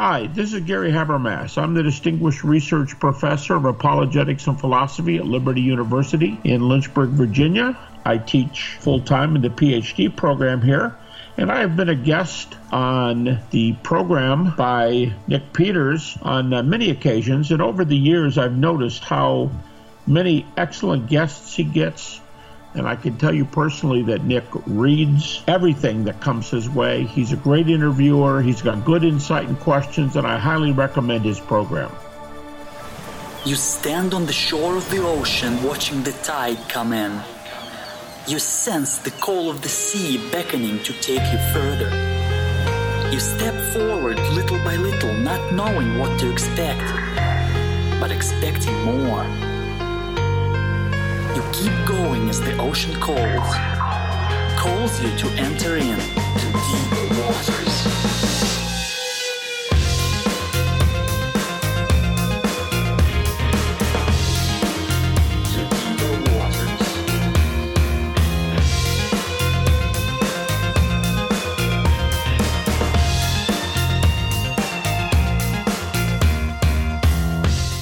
Hi, this is Gary Habermas. I'm the Distinguished Research Professor of Apologetics and Philosophy at Liberty University in Lynchburg, Virginia. I teach full-time in the PhD program here, and I have been a guest on the program by Nick Peters on many occasions, and over the years I've noticed how many excellent guests he gets. And I can tell you personally that Nick reads everything that comes his way. He's a great interviewer. He's got good insight and questions, and I highly recommend his program. You stand on the shore of the ocean watching the tide come in. You sense the call of the sea beckoning to take you further. You step forward little by little, not knowing what to expect, but expecting more. You keep going as the ocean calls you to enter in to deeper waters.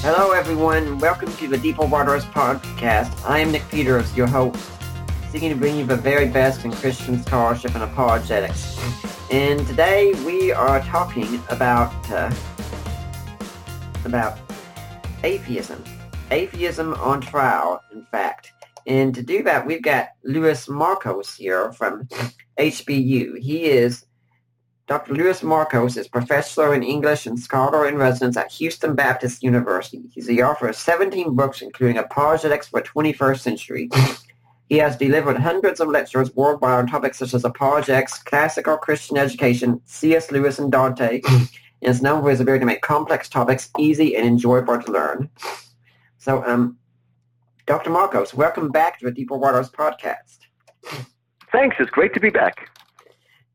Hello everyone, welcome to the Deeper Waters Podcast. I am Nick Peters, your host, seeking to bring you the very best in Christian scholarship and apologetics. And today we are talking about atheism. Atheism on trial, in fact. And to do that, we've got Louis Markos here from HBU. Dr. Louis Markos is professor in English and scholar in residence at Houston Baptist University. He's the author of 17 books, including Apologetics for the 21st Century. He has delivered hundreds of lectures worldwide on topics such as apologetics, classical Christian education, C.S. Lewis, and Dante, and is known for his ability to make complex topics easy and enjoyable to learn. So, Dr. Markos, welcome back to the Deeper Waters Podcast. Thanks. It's great to be back.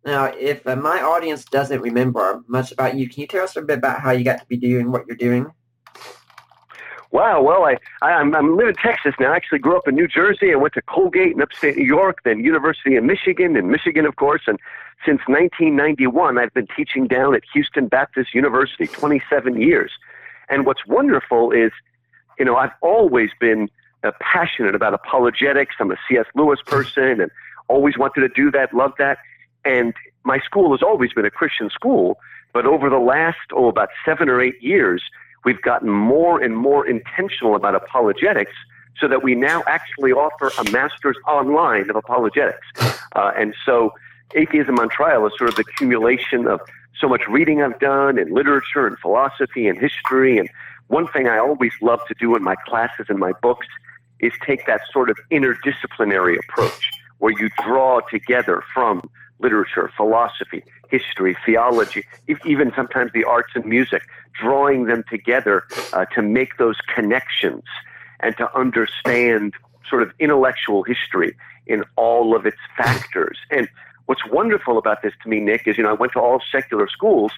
Now, if my audience doesn't remember much about you, can you tell us a bit about how you got to be doing what you're doing? Wow, well, I'm living in Texas now. I actually grew up in New Jersey. I went to Colgate in upstate New York, then University of Michigan, of course. And since 1991, I've been teaching down at Houston Baptist University, 27 years. And what's wonderful is, you know, I've always been passionate about apologetics. I'm a C.S. Lewis person and always wanted to do that, loved that. And my school has always been a Christian school, but over the last, about 7 or 8 years, we've gotten more and more intentional about apologetics so that we now actually offer a master's online of apologetics. And so Atheism on Trial is sort of the accumulation of so much reading I've done in literature and philosophy and history. And one thing I always love to do in my classes and my books is take that sort of interdisciplinary approach where you draw together from literature, philosophy, history, theology, even sometimes the arts and music, drawing them together to make those connections and to understand sort of intellectual history in all of its factors. And what's wonderful about this to me, Nick, is, you know, I went to all secular schools,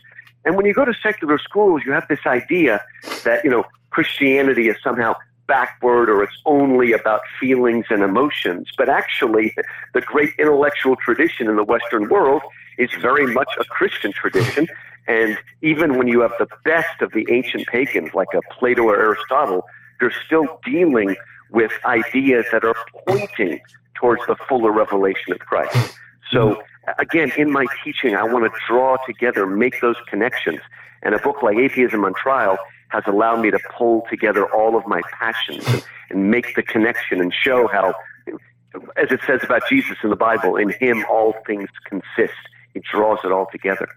and when you go to secular schools, you have this idea that, you know, Christianity is somehow backward or it's only about feelings and emotions. But actually, the great intellectual tradition in the Western world is very much a Christian tradition. And even when you have the best of the ancient pagans, like a Plato or Aristotle, they're still dealing with ideas that are pointing towards the fuller revelation of Christ. So again, in my teaching, I want to draw together, make those connections. And a book like Atheism on Trial has allowed me to pull together all of my passions and make the connection and show how, as it says about Jesus in the Bible, in him all things consist. It draws it all together.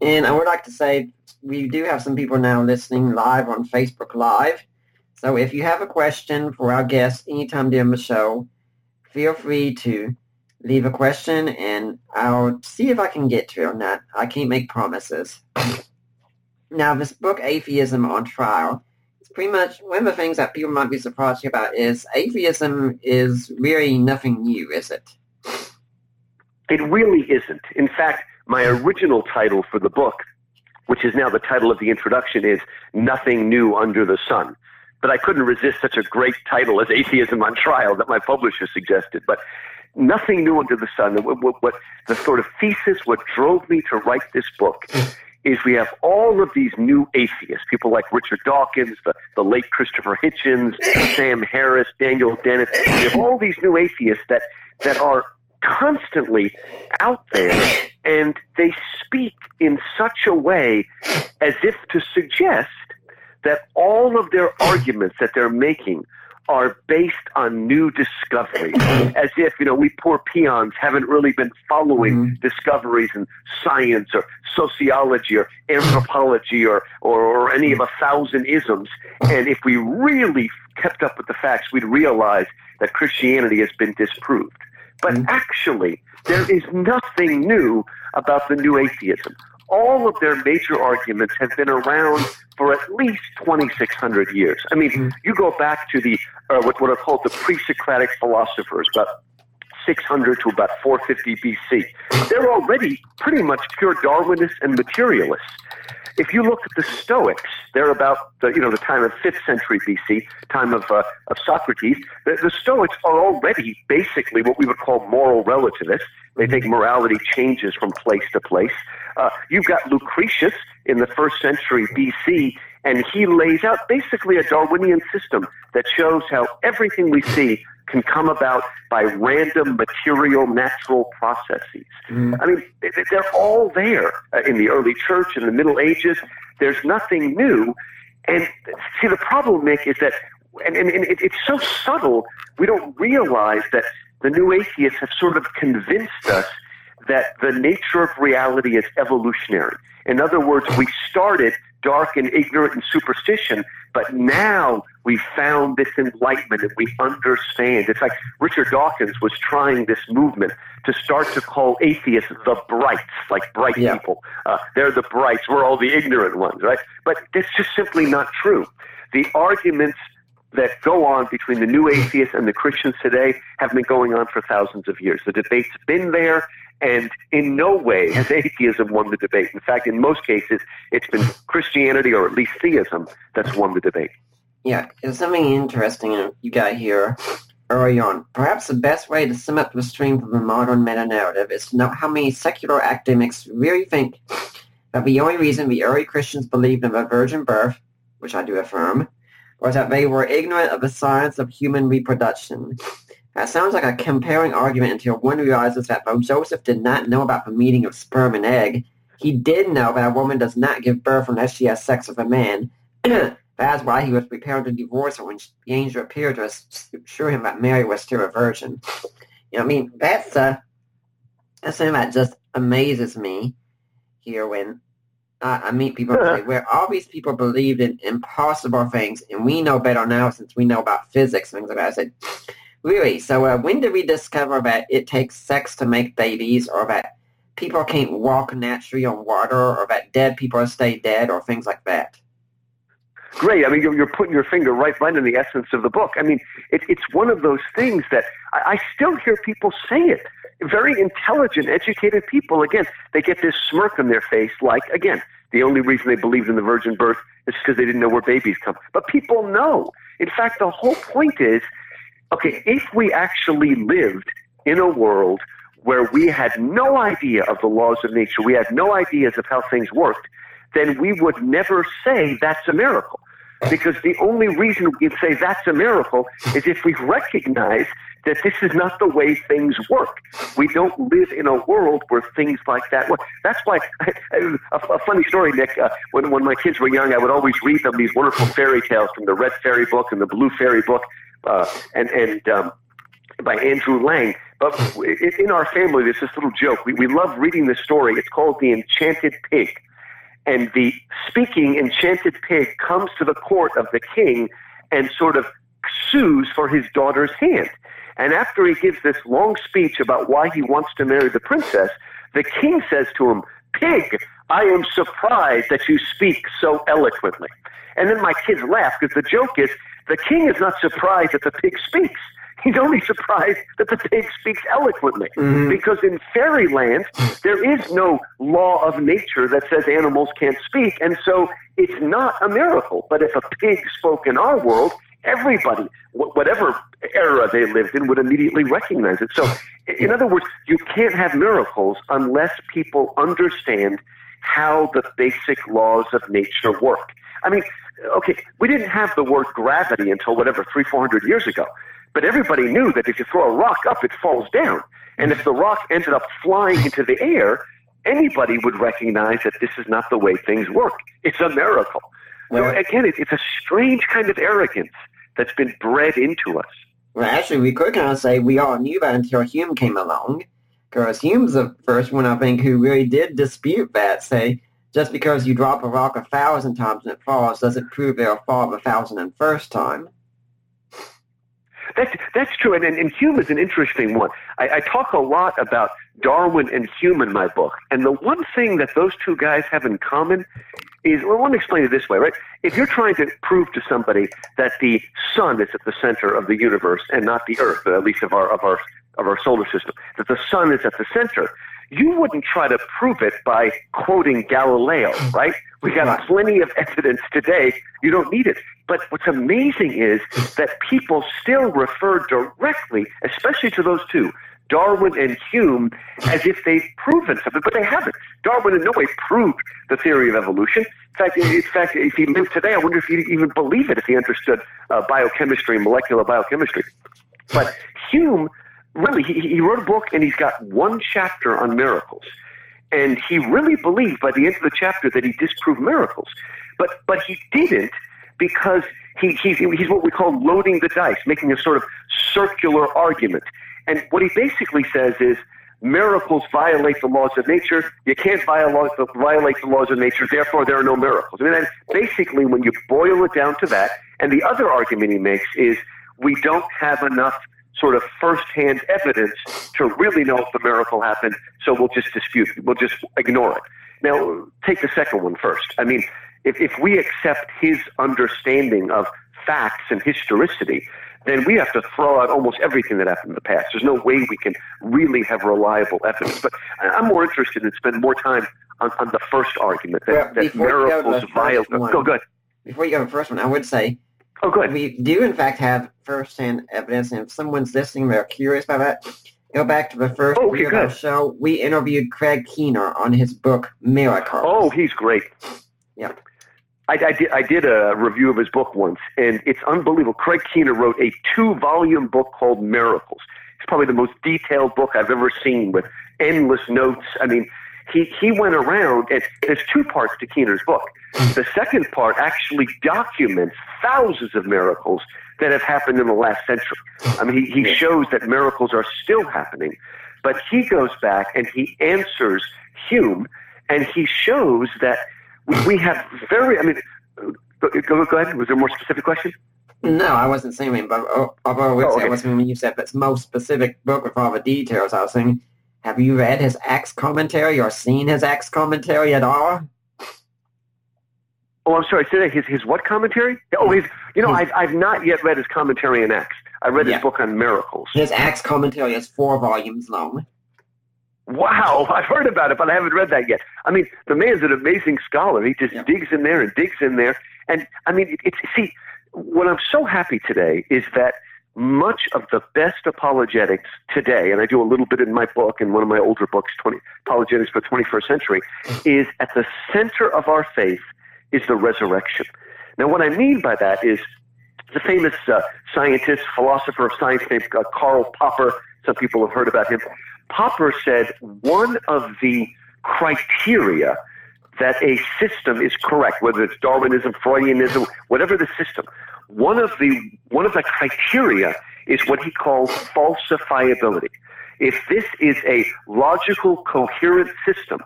And I would like to say we do have some people now listening live on Facebook Live. So if you have a question for our guests anytime during the show, feel free to leave a question and I'll see if I can get to it or not. I can't make promises. Now, this book, Atheism on Trial, it's pretty much one of the things that people might be surprised about is atheism is really nothing new, is it? It really isn't. In fact, my original title for the book, which is now the title of the introduction, is Nothing New Under the Sun. But I couldn't resist such a great title as Atheism on Trial that my publisher suggested. But nothing new under the sun. What the sort of thesis, what drove me to write this book is we have all of these new atheists, people like Richard Dawkins, the late Christopher Hitchens, Sam Harris, Daniel Dennett. We have all these new atheists that are constantly out there, and they speak in such a way as if to suggest that all of their arguments that they're making are based on new discoveries, as if, we poor peons haven't really been following discoveries in science or sociology or anthropology or any of 1,000 isms. And if we really kept up with the facts, we'd realize that Christianity has been disproved. But actually, there is nothing new about the new atheism. All of their major arguments have been around for at least 2,600 years. I mean, you go back to the what are called the pre-Socratic philosophers, about 600 to about 450 BC. They're already pretty much pure Darwinists and materialists. If you look at the Stoics, they're about the time of 5th century BC, time of Socrates. The Stoics are already basically what we would call moral relativists. They think morality changes from place to place. You've got Lucretius in the 1st century BC, and he lays out basically a Darwinian system that shows how everything we see can come about by random material natural processes. I mean, they're all there in the early church, in the Middle Ages. There's nothing new. And see, the problem, Nick, is that, and it's so subtle, we don't realize that the new atheists have sort of convinced us that the nature of reality is evolutionary. In other words, we started dark and ignorant and superstition, but now we found this enlightenment and we understand. It's like Richard Dawkins was trying this movement to start to call atheists the brights, like bright people. They're the brights. We're all the ignorant ones, right? But that's just simply not true. The arguments that go on between the new atheists and the Christians today have been going on for thousands of years. The debate's been there, and in no way has atheism won the debate. In fact, in most cases, it's been Christianity or at least theism that's won the debate. Yeah, there's something interesting you got here early on. Perhaps the best way to sum up the stream from the modern meta-narrative is to note how many secular academics really think that the only reason the early Christians believed in the virgin birth, which I do affirm, was that they were ignorant of the science of human reproduction. That sounds like a compelling argument until one realizes that though Joseph did not know about the meeting of sperm and egg, he did know that a woman does not give birth unless she has sex with a man. That's why he was prepared to divorce her when the angel appeared to assure him that Mary was still a virgin. You know, I mean, that's something that just amazes me here when I meet people and say, where all these people believed in impossible things, and we know better now since we know about physics and things like that. I said, really? So when did we discover that it takes sex to make babies, or that people can't walk naturally on water, or that dead people stay dead, or things like that? Great. I mean, you're putting your finger right in the essence of the book. I mean, it's one of those things that I still hear people say it. Very intelligent, educated people, again, they get this smirk on their face like, again, the only reason they believed in the virgin birth is because they didn't know where babies come. But people know. In fact, the whole point is, okay, if we actually lived in a world where we had no idea of the laws of nature, we had no ideas of how things worked, then we would never say that's a miracle. Because the only reason we can say that's a miracle is if we recognize that this is not the way things work. We don't live in a world where things like that work. That's why, a funny story, Nick, when my kids were young, I would always read them these wonderful fairy tales from the Red Fairy Book and the Blue Fairy Book and by Andrew Lang. But in our family, there's this little joke. We love reading this story. It's called The Enchanted Pig. And the speaking enchanted pig comes to the court of the king and sort of sues for his daughter's hand. And after he gives this long speech about why he wants to marry the princess, the king says to him, "Pig, I am surprised that you speak so eloquently." And then my kids laugh because the joke is the king is not surprised that the pig speaks. He's only surprised that the pig speaks eloquently, because in fairyland, there is no law of nature that says animals can't speak, and so it's not a miracle. But if a pig spoke in our world, Everybody, whatever era they lived in, would immediately recognize it. So, in other words, you can't have miracles unless people understand how the basic laws of nature work. I mean, okay, we didn't have the word gravity until whatever, 300-400 years ago. But everybody knew that if you throw a rock up, it falls down. And if the rock ended up flying into the air, anybody would recognize that this is not the way things work. It's a miracle. Well, so again, it's a strange kind of arrogance that's been bred into us. Well, actually, we could kind of say we all knew that until Hume came along, because Hume's the first one, I think, who really did dispute that, say, just because you drop a rock 1,000 times and it falls doesn't prove it'll fall 1,001st time. That's true, and Hume is an interesting one. I talk a lot about Darwin and Hume in my book, and the one thing that those two guys have in common is, well, I want to explain it this way, right? If you're trying to prove to somebody that the sun is at the center of the universe and not the earth, or at least of our solar system, that the sun is at the center, you wouldn't try to prove it by quoting Galileo, right? We got plenty of evidence today. You don't need it. But what's amazing is that people still refer directly, especially to those two, Darwin and Hume, as if they've proven something, but they haven't. Darwin in no way proved the theory of evolution. In fact, if he lived today, I wonder if he'd even believe it if he understood biochemistry, molecular biochemistry. But Hume, really, he wrote a book and he's got one chapter on miracles. And he really believed by the end of the chapter that he disproved miracles. But he didn't, because he's what we call loading the dice, making a sort of circular argument. And what he basically says is miracles violate the laws of nature. You can't violate the laws of nature, therefore there are no miracles. I mean, that's basically when you boil it down to that. And the other argument he makes is we don't have enough sort of first-hand evidence to really know if the miracle happened, so we'll just dispute it. We'll just ignore it. Now, take the second one first. I mean, if we accept his understanding of facts and historicity, then we have to throw out almost everything that happened in the past. There's no way we can really have reliable evidence. But I'm more interested in spending more time on the first argument, that miracles violate. Go ahead. Before you go to the first one, I would say, oh, good. We do, in fact, have first-hand evidence, and if someone's listening, they're curious about that, go back to the first year of our show. We interviewed Craig Keener on his book, Miracles. Oh, he's great. Yeah. I did a review of his book once, and it's unbelievable. Craig Keener wrote a 2-volume book called Miracles. It's probably the most detailed book I've ever seen, with endless notes. I mean, he went around, and there's two parts to Keener's book. The second part actually documents thousands of miracles that have happened in the last century. I mean, he shows that miracles are still happening, but he goes back and he answers Hume, and he shows that we have very, I mean, go ahead. Was there a more specific question? No, I wasn't saying anything, but I was saying when you said that's the most specific book with all the details, I was saying, have you read his Acts commentary or seen his Acts commentary at all? Oh, I'm sorry. Say that. His what commentary? Oh, I've not yet read his commentary on Acts. I read his book on Miracles. His Acts commentary is 4 volumes long. Wow, I've heard about it, but I haven't read that yet. I mean, the man's an amazing scholar. He just digs in there. And I mean, see, what I'm so happy today is that much of the best apologetics today, and I do a little bit in my book, in one of my older books, Apologetics for the 21st Century, is at the center of our faith is the resurrection. Now, what I mean by that is the famous scientist, philosopher of science named Karl Popper. Some people have heard about him. Popper said one of the criteria that a system is correct, whether it's Darwinism, Freudianism, whatever the system, one of the criteria is what he calls falsifiability. If this is a logical, coherent system,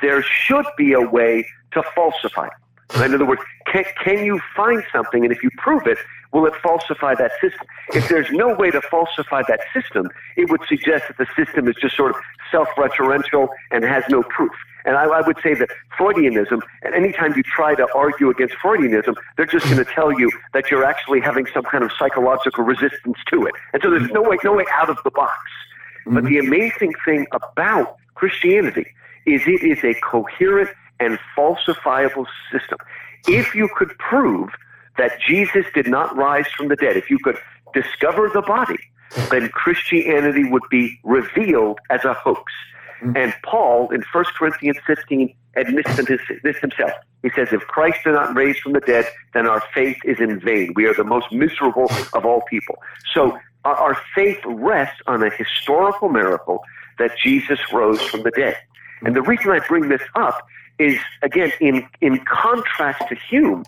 there should be a way to falsify it. In other words, can you find something, and if you prove it, will it falsify that system? If there's no way to falsify that system, it would suggest that the system is just sort of self-referential and has no proof. And I would say that Freudianism, and anytime you try to argue against Freudianism, they're just going to tell you that you're actually having some kind of psychological resistance to it. And so there's no way out of the box. Mm-hmm. But the amazing thing about Christianity is it is a coherent and falsifiable system. If you could prove that Jesus did not rise from the dead, if you could discover the body, then Christianity would be revealed as a hoax. And Paul, in 1 Corinthians 15, admits this himself. He says, if Christ did not rise from the dead, then our faith is in vain. We are the most miserable of all people. So our faith rests on a historical miracle that Jesus rose from the dead. And the reason I bring this up is, again, in contrast to Hume,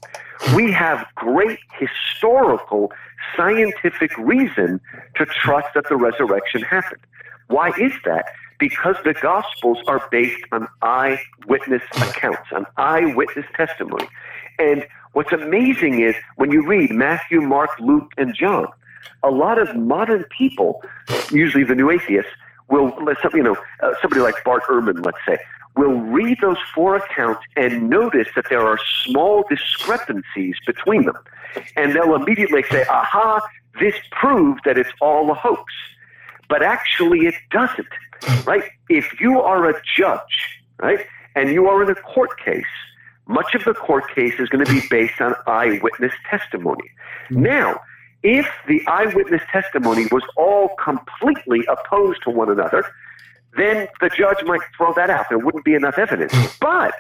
we have great historical scientific reason to trust that the resurrection happened. Why is that? Because the Gospels are based on eyewitness accounts, on eyewitness testimony. And what's amazing is when you read Matthew, Mark, Luke, and John, a lot of modern people, usually the new atheists, will, somebody like Bart Ehrman, let's say, will read those four accounts and notice that there are small discrepancies between them. And they'll immediately say, aha, this proves that it's all a hoax. But actually it doesn't, right? If you are a judge, right, and you are in a court case, much of the court case is going to be based on eyewitness testimony. Now, if the eyewitness testimony was all completely opposed to one another, then the judge might throw that out. There wouldn't be enough evidence. But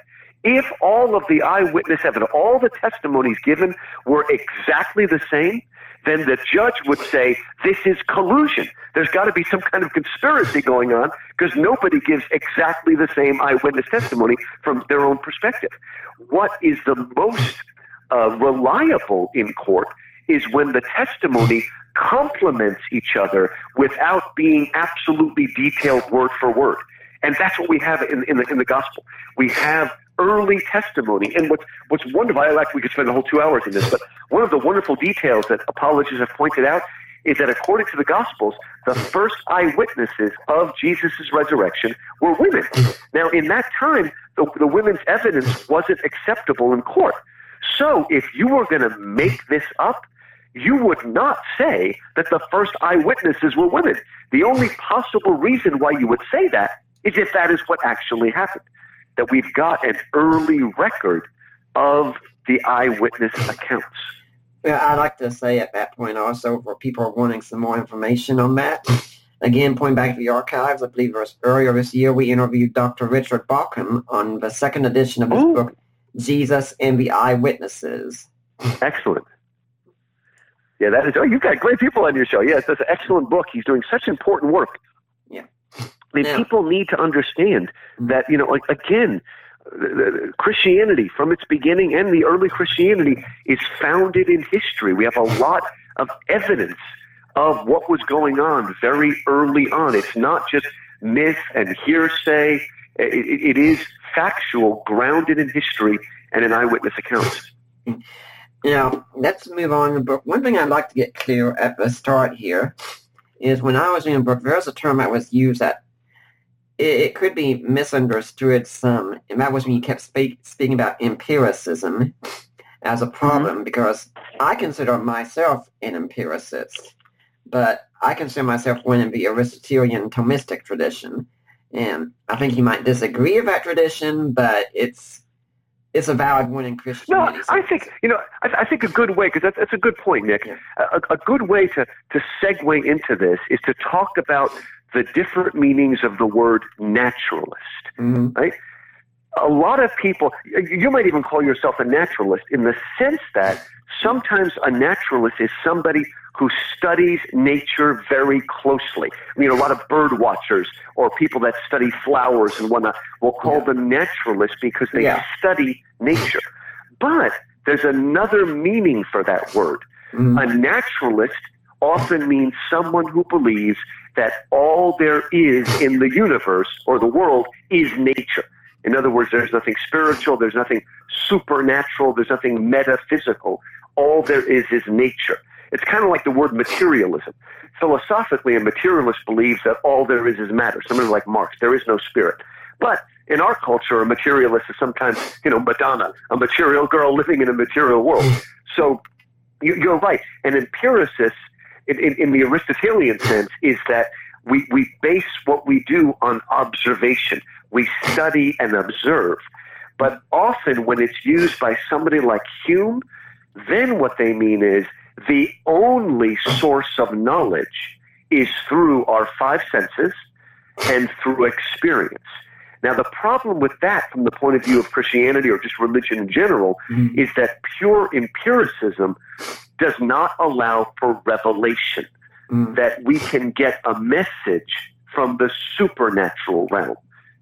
if all of the eyewitness evidence, all the testimonies given were exactly the same, then the judge would say, this is collusion. There's got to be some kind of conspiracy going on because nobody gives exactly the same eyewitness testimony from their own perspective. What is the most reliable in court is when the testimony complements each other without being absolutely detailed word for word. And that's what we have in the gospel. We have early testimony. And what's wonderful, we could spend the whole 2 hours in this, but one of the wonderful details that apologists have pointed out is that according to the Gospels, the first eyewitnesses of Jesus' resurrection were women. Now, in that time, the women's evidence wasn't acceptable in court. So if you were going to make this up, you would not say that the first eyewitnesses were women. The only possible reason why you would say that is if that is what actually happened, that we've got an early record of the eyewitness accounts. Yeah, I'd like to say at that point also, where people are wanting some more information on that, again, point back to the archives, I believe it was earlier this year, we interviewed Dr. Richard Dawkins on the second edition of his book, Jesus and the Eyewitnesses. Excellent. Yeah, that is, you've got great people on your show. Yes, that's an excellent book. He's doing such important work. Yeah. I mean, people need to understand that, again, Christianity from its beginning and the early Christianity is founded in history. We have a lot of evidence of what was going on very early on. It's not just myth and hearsay. It is factual, grounded in history and in eyewitness accounts. Now, let's move on. But one thing I'd like to get clear at the start here is when I was in a book, there's a term that was used that it could be misunderstood some, and that was when you kept speaking about empiricism as a problem, because I consider myself an empiricist, but I consider myself one in the Aristotelian Thomistic tradition, and I think you might disagree with that tradition, but it's a valid one in Christianity. No, I think, I think a good way, because that's a good point, Nick, a good way to segue into this is to talk about the different meanings of the word naturalist, right? A lot of people, you might even call yourself a naturalist in the sense that sometimes a naturalist is somebody who studies nature very closely. I mean, a lot of bird watchers or people that study flowers and whatnot will call them naturalists because they study nature. But there's another meaning for that word. A naturalist often means someone who believes that all there is in the universe or the world is nature. In other words, there's nothing spiritual, there's nothing supernatural, there's nothing metaphysical. All there is nature. It's kind of like the word materialism. Philosophically, a materialist believes that all there is matter. Somebody like Marx, there is no spirit. But in our culture, a materialist is sometimes, Madonna, a material girl living in a material world. So you're right. An empiricist, in the Aristotelian sense, is that we base what we do on observation. We study and observe. But often when it's used by somebody like Hume, then what they mean is the only source of knowledge is through our five senses and through experience. Now, the problem with that from the point of view of Christianity or just religion in general is that pure empiricism does not allow for revelation, that we can get a message from the supernatural realm,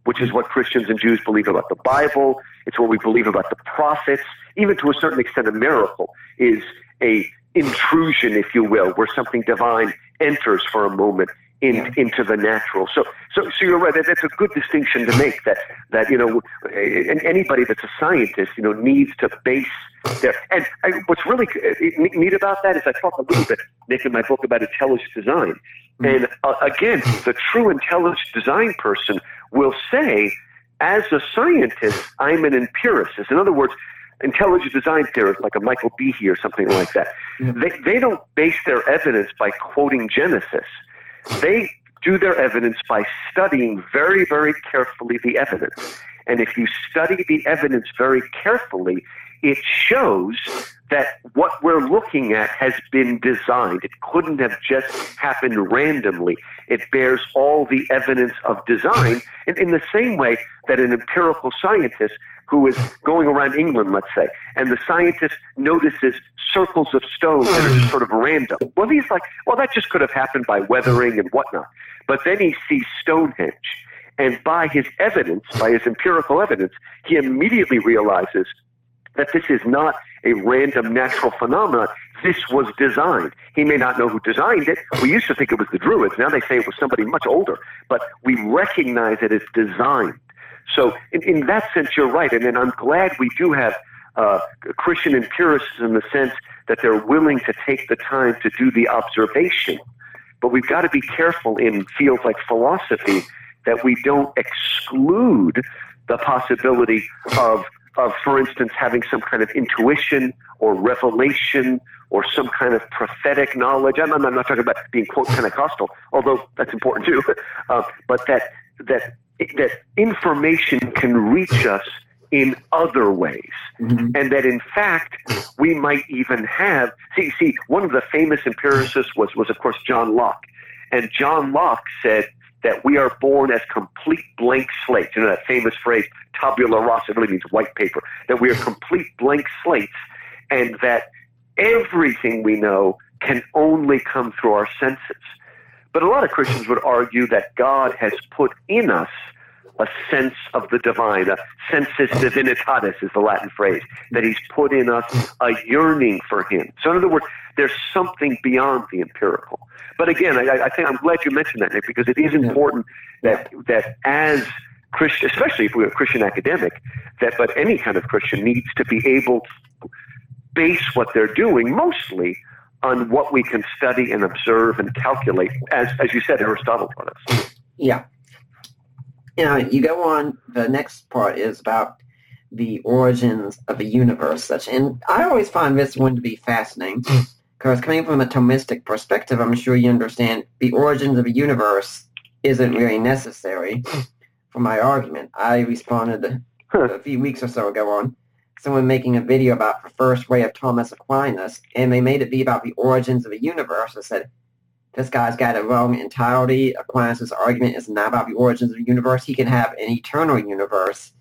which is what Christians and Jews believe about the Bible. It's what we believe about the prophets. Even to a certain extent, a miracle is a intrusion, if you will, where something divine enters for a moment into the natural. So you're right. That's a good distinction to make. That you know, and anybody that's a scientist, you know, needs to base their. And what's really neat about that is I talk a little bit, Nick, in my book about intelligent design. And again, the true intelligent design person will say, as a scientist, I'm an empiricist. In other words, intelligent design theorists like a Michael Behe or something like that, they don't base their evidence by quoting Genesis. They do their evidence by studying very, very carefully the evidence. And if you study the evidence very carefully, it shows that what we're looking at has been designed. It couldn't have just happened randomly. It bears all the evidence of design. And in the same way that an empirical scientist who is going around England, let's say, and the scientist notices circles of stone that are just sort of random. Well, he's like, well, that just could have happened by weathering and whatnot. But then he sees Stonehenge. And by his evidence, by his empirical evidence, he immediately realizes that this is not a random natural phenomenon. This was designed. He may not know who designed it. We used to think it was the Druids. Now they say it was somebody much older. But we recognize it as designed. So in that sense, you're right. And I'm glad we do have Christian empiricism in the sense that they're willing to take the time to do the observation. But we've got to be careful in fields like philosophy that we don't exclude the possibility of, for instance, having some kind of intuition or revelation or some kind of prophetic knowledge. I'm not talking about being, quote, Pentecostal, although that's important too. But that information can reach us in other ways. And that, in fact, we might even have... See, one of the famous empiricists was of course, John Locke. And John Locke said that we are born as complete blank slates. You know that famous phrase, tabula rasa, really means white paper, that we are complete blank slates and that everything we know can only come through our senses. But a lot of Christians would argue that God has put in us a sense of the divine, a sensus divinitatis is the Latin phrase, that he's put in us a yearning for him. So in other words, there's something beyond the empirical. But again, I think I'm glad you mentioned that, Nick, because it is important that as Christian, especially if we're a Christian academic, but any kind of Christian needs to be able to base what they're doing mostly on what we can study and observe and calculate, as you said, Aristotle taught us. Yeah. Now, you go on, the next part is about the origins of the universe. And I always find this one to be fascinating, because coming from a Thomistic perspective, I'm sure you understand the origins of the universe isn't really necessary for my argument. I responded a few weeks or so ago on someone making a video about the first way of Thomas Aquinas, and they made it be about the origins of the universe and said, this guy's got it wrong entirely. Aquinas' argument is not about the origins of the universe. He can have an eternal universe,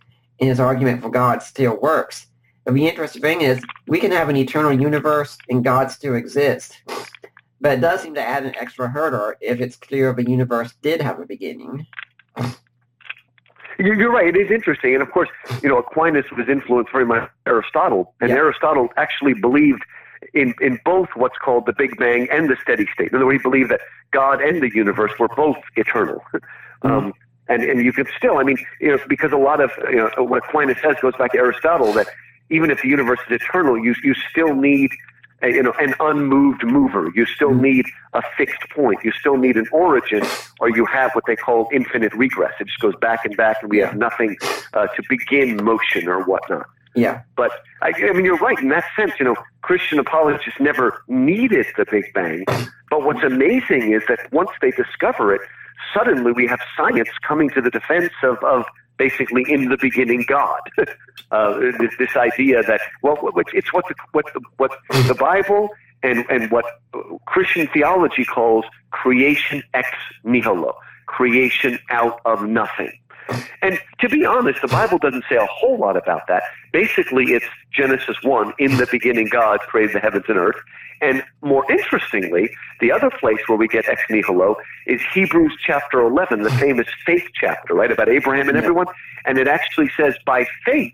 and his argument for God still works. But the interesting thing is, we can have an eternal universe, and God still exists. But it does seem to add an extra hurdle if it's clear the universe did have a beginning. You're right. It is interesting. And, of course, you know, Aquinas was influenced very much by Aristotle, and Aristotle actually believed in both what's called the Big Bang and the steady state. In other words, we believe that God and the universe were both eternal. And you could still, I mean, you know, because a lot of what Aquinas says goes back to Aristotle, that even if the universe is eternal, you still need an unmoved mover. You still need a fixed point. You still need an origin, or you have what they call infinite regress. It just goes back and back, and we have nothing to begin motion or whatnot. Yeah. But, I mean, you're right. In that sense, you know, Christian apologists never needed the Big Bang. But what's amazing is that once they discover it, suddenly we have science coming to the defense of basically in the beginning God. This idea that it's what the Bible and what Christian theology calls creation ex nihilo, creation out of nothing. And to be honest, the Bible doesn't say a whole lot about that. Basically, it's Genesis 1, in the beginning God created the heavens and earth. And more interestingly, the other place where we get ex nihilo is Hebrews chapter 11, the famous faith chapter, right, about Abraham and everyone. And it actually says, by faith,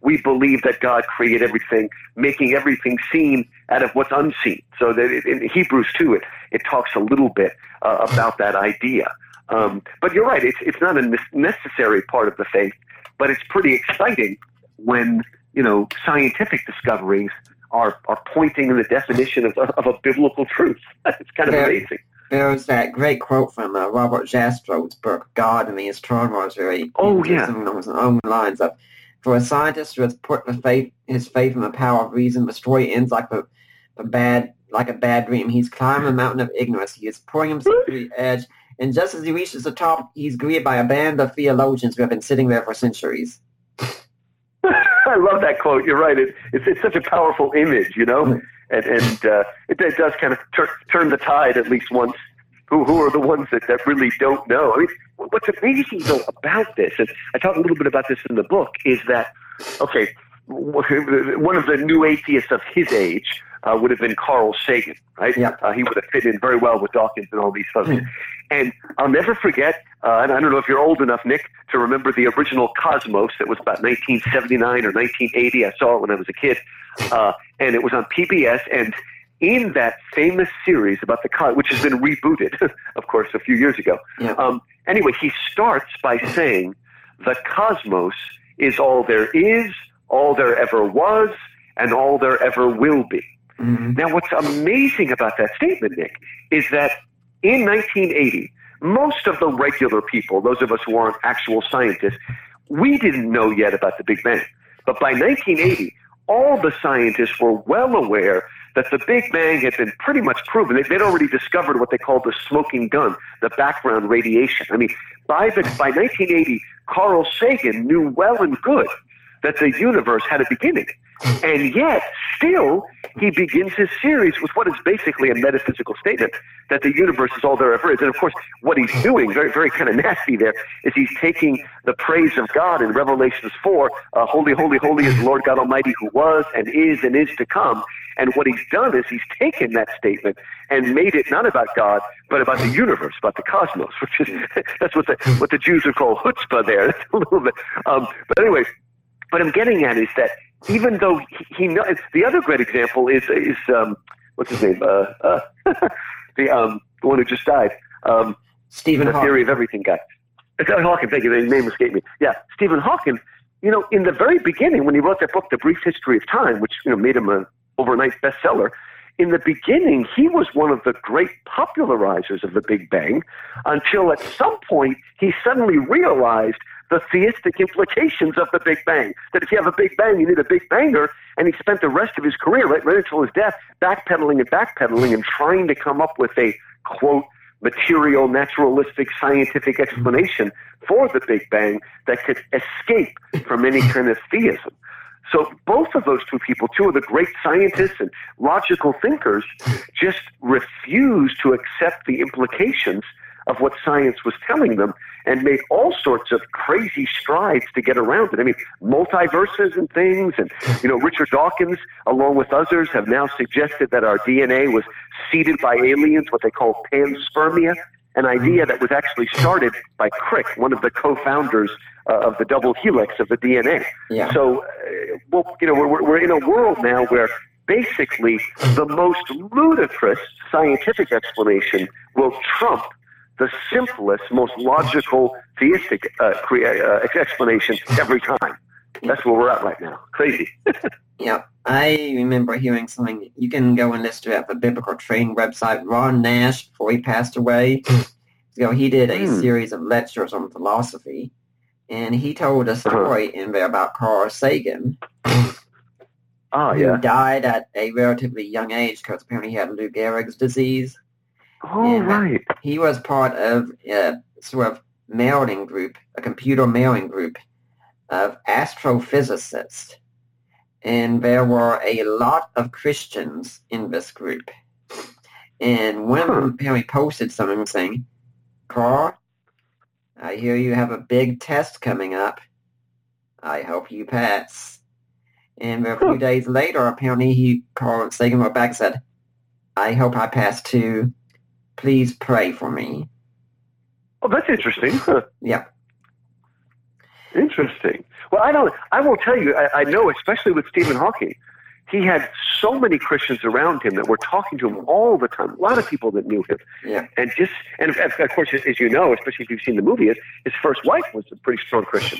we believe that God created everything, making everything seen out of what's unseen. So that in Hebrews 2, it talks a little bit about that idea. But you're right, it's not a necessary part of the faith, but it's pretty exciting when, you know, scientific discoveries are pointing in the definition of a biblical truth. It's kind of amazing. There's that great quote from Robert Jastrow's book, God and the Astronomers, where he was in own lines of, for a scientist who has put his faith in the power of reason, the story ends like a bad dream. He's climbing a mountain of ignorance. He is pouring himself to the edge. And just as he reaches the top, he's greeted by a band of theologians who have been sitting there for centuries. I love that quote. You're right. It's such a powerful image, you know, and it does kind of turn the tide at least once. Who are the ones that really don't know? I mean, what's amazing though about this, and I talk a little bit about this in the book, is that one of the new atheists of his age would have been Carl Sagan, right? Yeah. He would have fit in very well with Dawkins and all these folks. And I'll never forget, and I don't know if you're old enough, Nick, to remember the original Cosmos that was about 1979 or 1980. I saw it when I was a kid, and it was on PBS. And in that famous series about the Cosmos, which has been rebooted, of course, a few years ago. Yeah. Anyway, he starts by saying, the Cosmos is all there is, all there ever was, and all there ever will be. Mm-hmm. Now, what's amazing about that statement, Nick, is that in 1980, most of the regular people, those of us who aren't actual scientists, we didn't know yet about the Big Bang. But by 1980, all the scientists were well aware that the Big Bang had been pretty much proven. They'd already discovered what they called the smoking gun, the background radiation. I mean, by 1980, Carl Sagan knew well and good that the universe had a beginning. And yet, still, he begins his series with what is basically a metaphysical statement that the universe is all there ever is. And of course, what he's doing, very, very kind of nasty there, is he's taking the praise of God in Revelations 4, holy, holy, holy is the Lord God Almighty who was and is to come. And what he's done is he's taken that statement and made it not about God, but about the universe, about the cosmos, which is, that's what the Jews would call chutzpah there. That's a little bit. But anyway, what I'm getting at is that even though he knows, the other great example is what's his name? The one who just died. Stephen Hawking. The theory of everything guy. Hawking, thank you. The name escaped me. Yeah, Stephen Hawking, you know, in the very beginning when he wrote that book, The Brief History of Time, which, you know, made him an overnight bestseller, in the beginning he was one of the great popularizers of the Big Bang until at some point he suddenly realized the theistic implications of the Big Bang, that if you have a Big Bang, you need a Big Banger, and he spent the rest of his career, right until his death, backpedaling and trying to come up with a, quote, material, naturalistic, scientific explanation for the Big Bang that could escape from any kind of theism. So both of those two people, two of the great scientists and logical thinkers, just refused to accept the implications of what science was telling them and made all sorts of crazy strides to get around it. I mean, multiverses and things, and, you know, Richard Dawkins, along with others, have now suggested that our DNA was seeded by aliens, what they call panspermia, an idea that was actually started by Crick, one of the co-founders of the double helix of the DNA. Yeah. So, we're in a world now where basically the most ludicrous scientific explanation will trump the simplest, most logical, theistic explanation every time. That's where we're at right now. Crazy. Yeah. I remember hearing something. You can go and listen to it at the Biblical Training website. Ron Nash, before he passed away, he did a series of lectures on philosophy, and he told a story in there about Carl Sagan, who died at a relatively young age because apparently he had Lou Gehrig's disease. Oh, right. He was part of sort of mailing group, a computer mailing group of astrophysicists, and there were a lot of Christians in this group. And one of them apparently posted something saying, "Carl, I hear you have a big test coming up. I hope you pass." And a few days later, apparently Carl Sagan wrote back and said, "I hope I pass too. Please pray for me." Oh, that's interesting. Huh. Yeah. Interesting. Well, I will tell you, I know, especially with Stephen Hawking, he had so many Christians around him that were talking to him all the time. A lot of people that knew him. Yeah. And of course, as you know, especially if you've seen the movie, his first wife was a pretty strong Christian.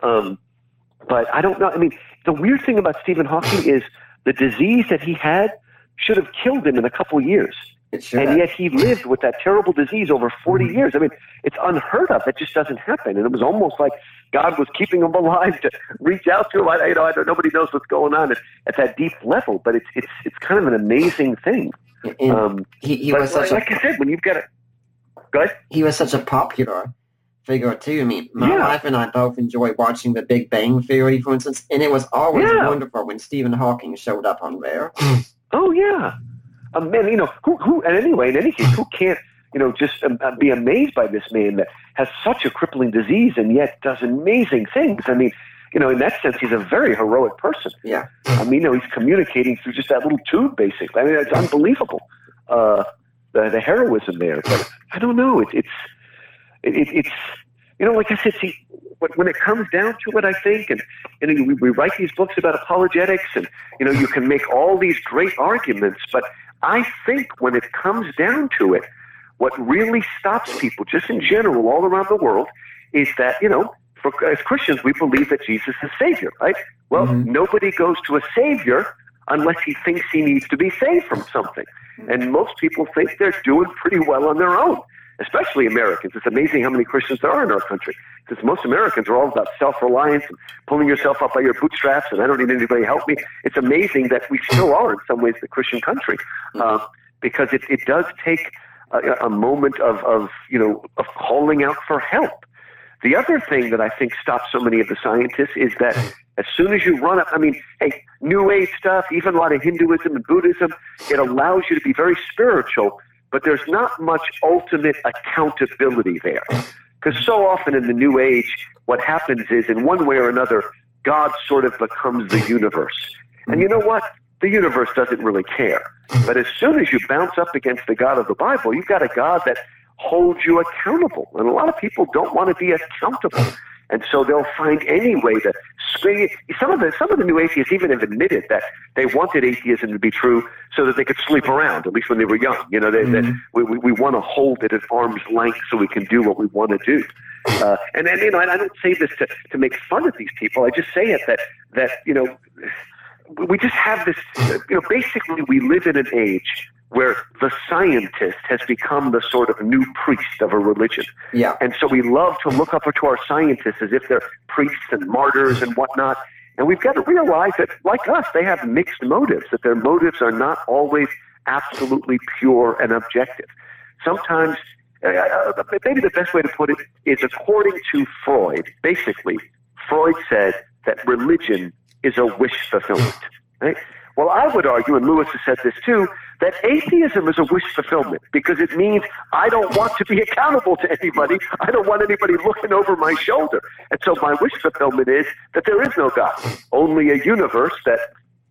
But I don't know. I mean, the weird thing about Stephen Hawking is the disease that he had should have killed him in a couple years. And yet he lived with that terrible disease over 40 years. I mean, it's unheard of. It just doesn't happen. And it was almost like God was keeping him alive to reach out to him. Nobody knows what's going on at that deep level. But it's kind of an amazing thing. He was such a popular figure too. I mean, my wife and I both enjoy watching The Big Bang Theory, for instance, and it was always wonderful when Stephen Hawking showed up on there. Oh yeah. Man, you know, who can't, you know, just be amazed by this man that has such a crippling disease and yet does amazing things. I mean, you know, in that sense, he's a very heroic person. Yeah. I mean, you know, he's communicating through just that little tube, basically. I mean, it's unbelievable, the heroism there. But I don't know. It's you know, like I said, see, when it comes down to it, I think, and we write these books about apologetics, and, you know, you can make all these great arguments, but I think when it comes down to it, what really stops people, just in general, all around the world, is that, you know, as Christians, we believe that Jesus is Savior, right? Well, nobody goes to a Savior unless he thinks he needs to be saved from something. And most people think they're doing pretty well on their own, especially Americans. It's amazing how many Christians there are in our country, because most Americans are all about self-reliance and pulling yourself up by your bootstraps, and I don't need anybody to help me. It's amazing that we still are, in some ways, the Christian country, because it does take a moment of calling out for help. The other thing that I think stops so many of the scientists is that as soon as you run up, I mean, hey, New Age stuff, even a lot of Hinduism and Buddhism, it allows you to be very spiritual, but there's not much ultimate accountability there. Because so often in the New Age, what happens is, in one way or another, God sort of becomes the universe. And you know what? The universe doesn't really care. But as soon as you bounce up against the God of the Bible, you've got a God that holds you accountable. And a lot of people don't want to be accountable. And so they'll find any way to swing it. Some of the new atheists even have admitted that they wanted atheism to be true so that they could sleep around, at least when they were young. You know, that we want to hold it at arm's length so we can do what we want to do. And you know, and I don't say this to make fun of these people. I just say it that you know, we just have this. You know, basically, we live in an age where the scientist has become the sort of new priest of a religion. Yeah. And so we love to look up to our scientists as if they're priests and martyrs and whatnot. And we've got to realize that, like us, they have mixed motives, that their motives are not always absolutely pure and objective. Sometimes, maybe the best way to put it is, according to Freud, basically, Freud said that religion is a wish fulfillment, right? Well, I would argue, and Lewis has said this too, that atheism is a wish fulfillment, because it means I don't want to be accountable to anybody. I don't want anybody looking over my shoulder. And so my wish fulfillment is that there is no God, only a universe that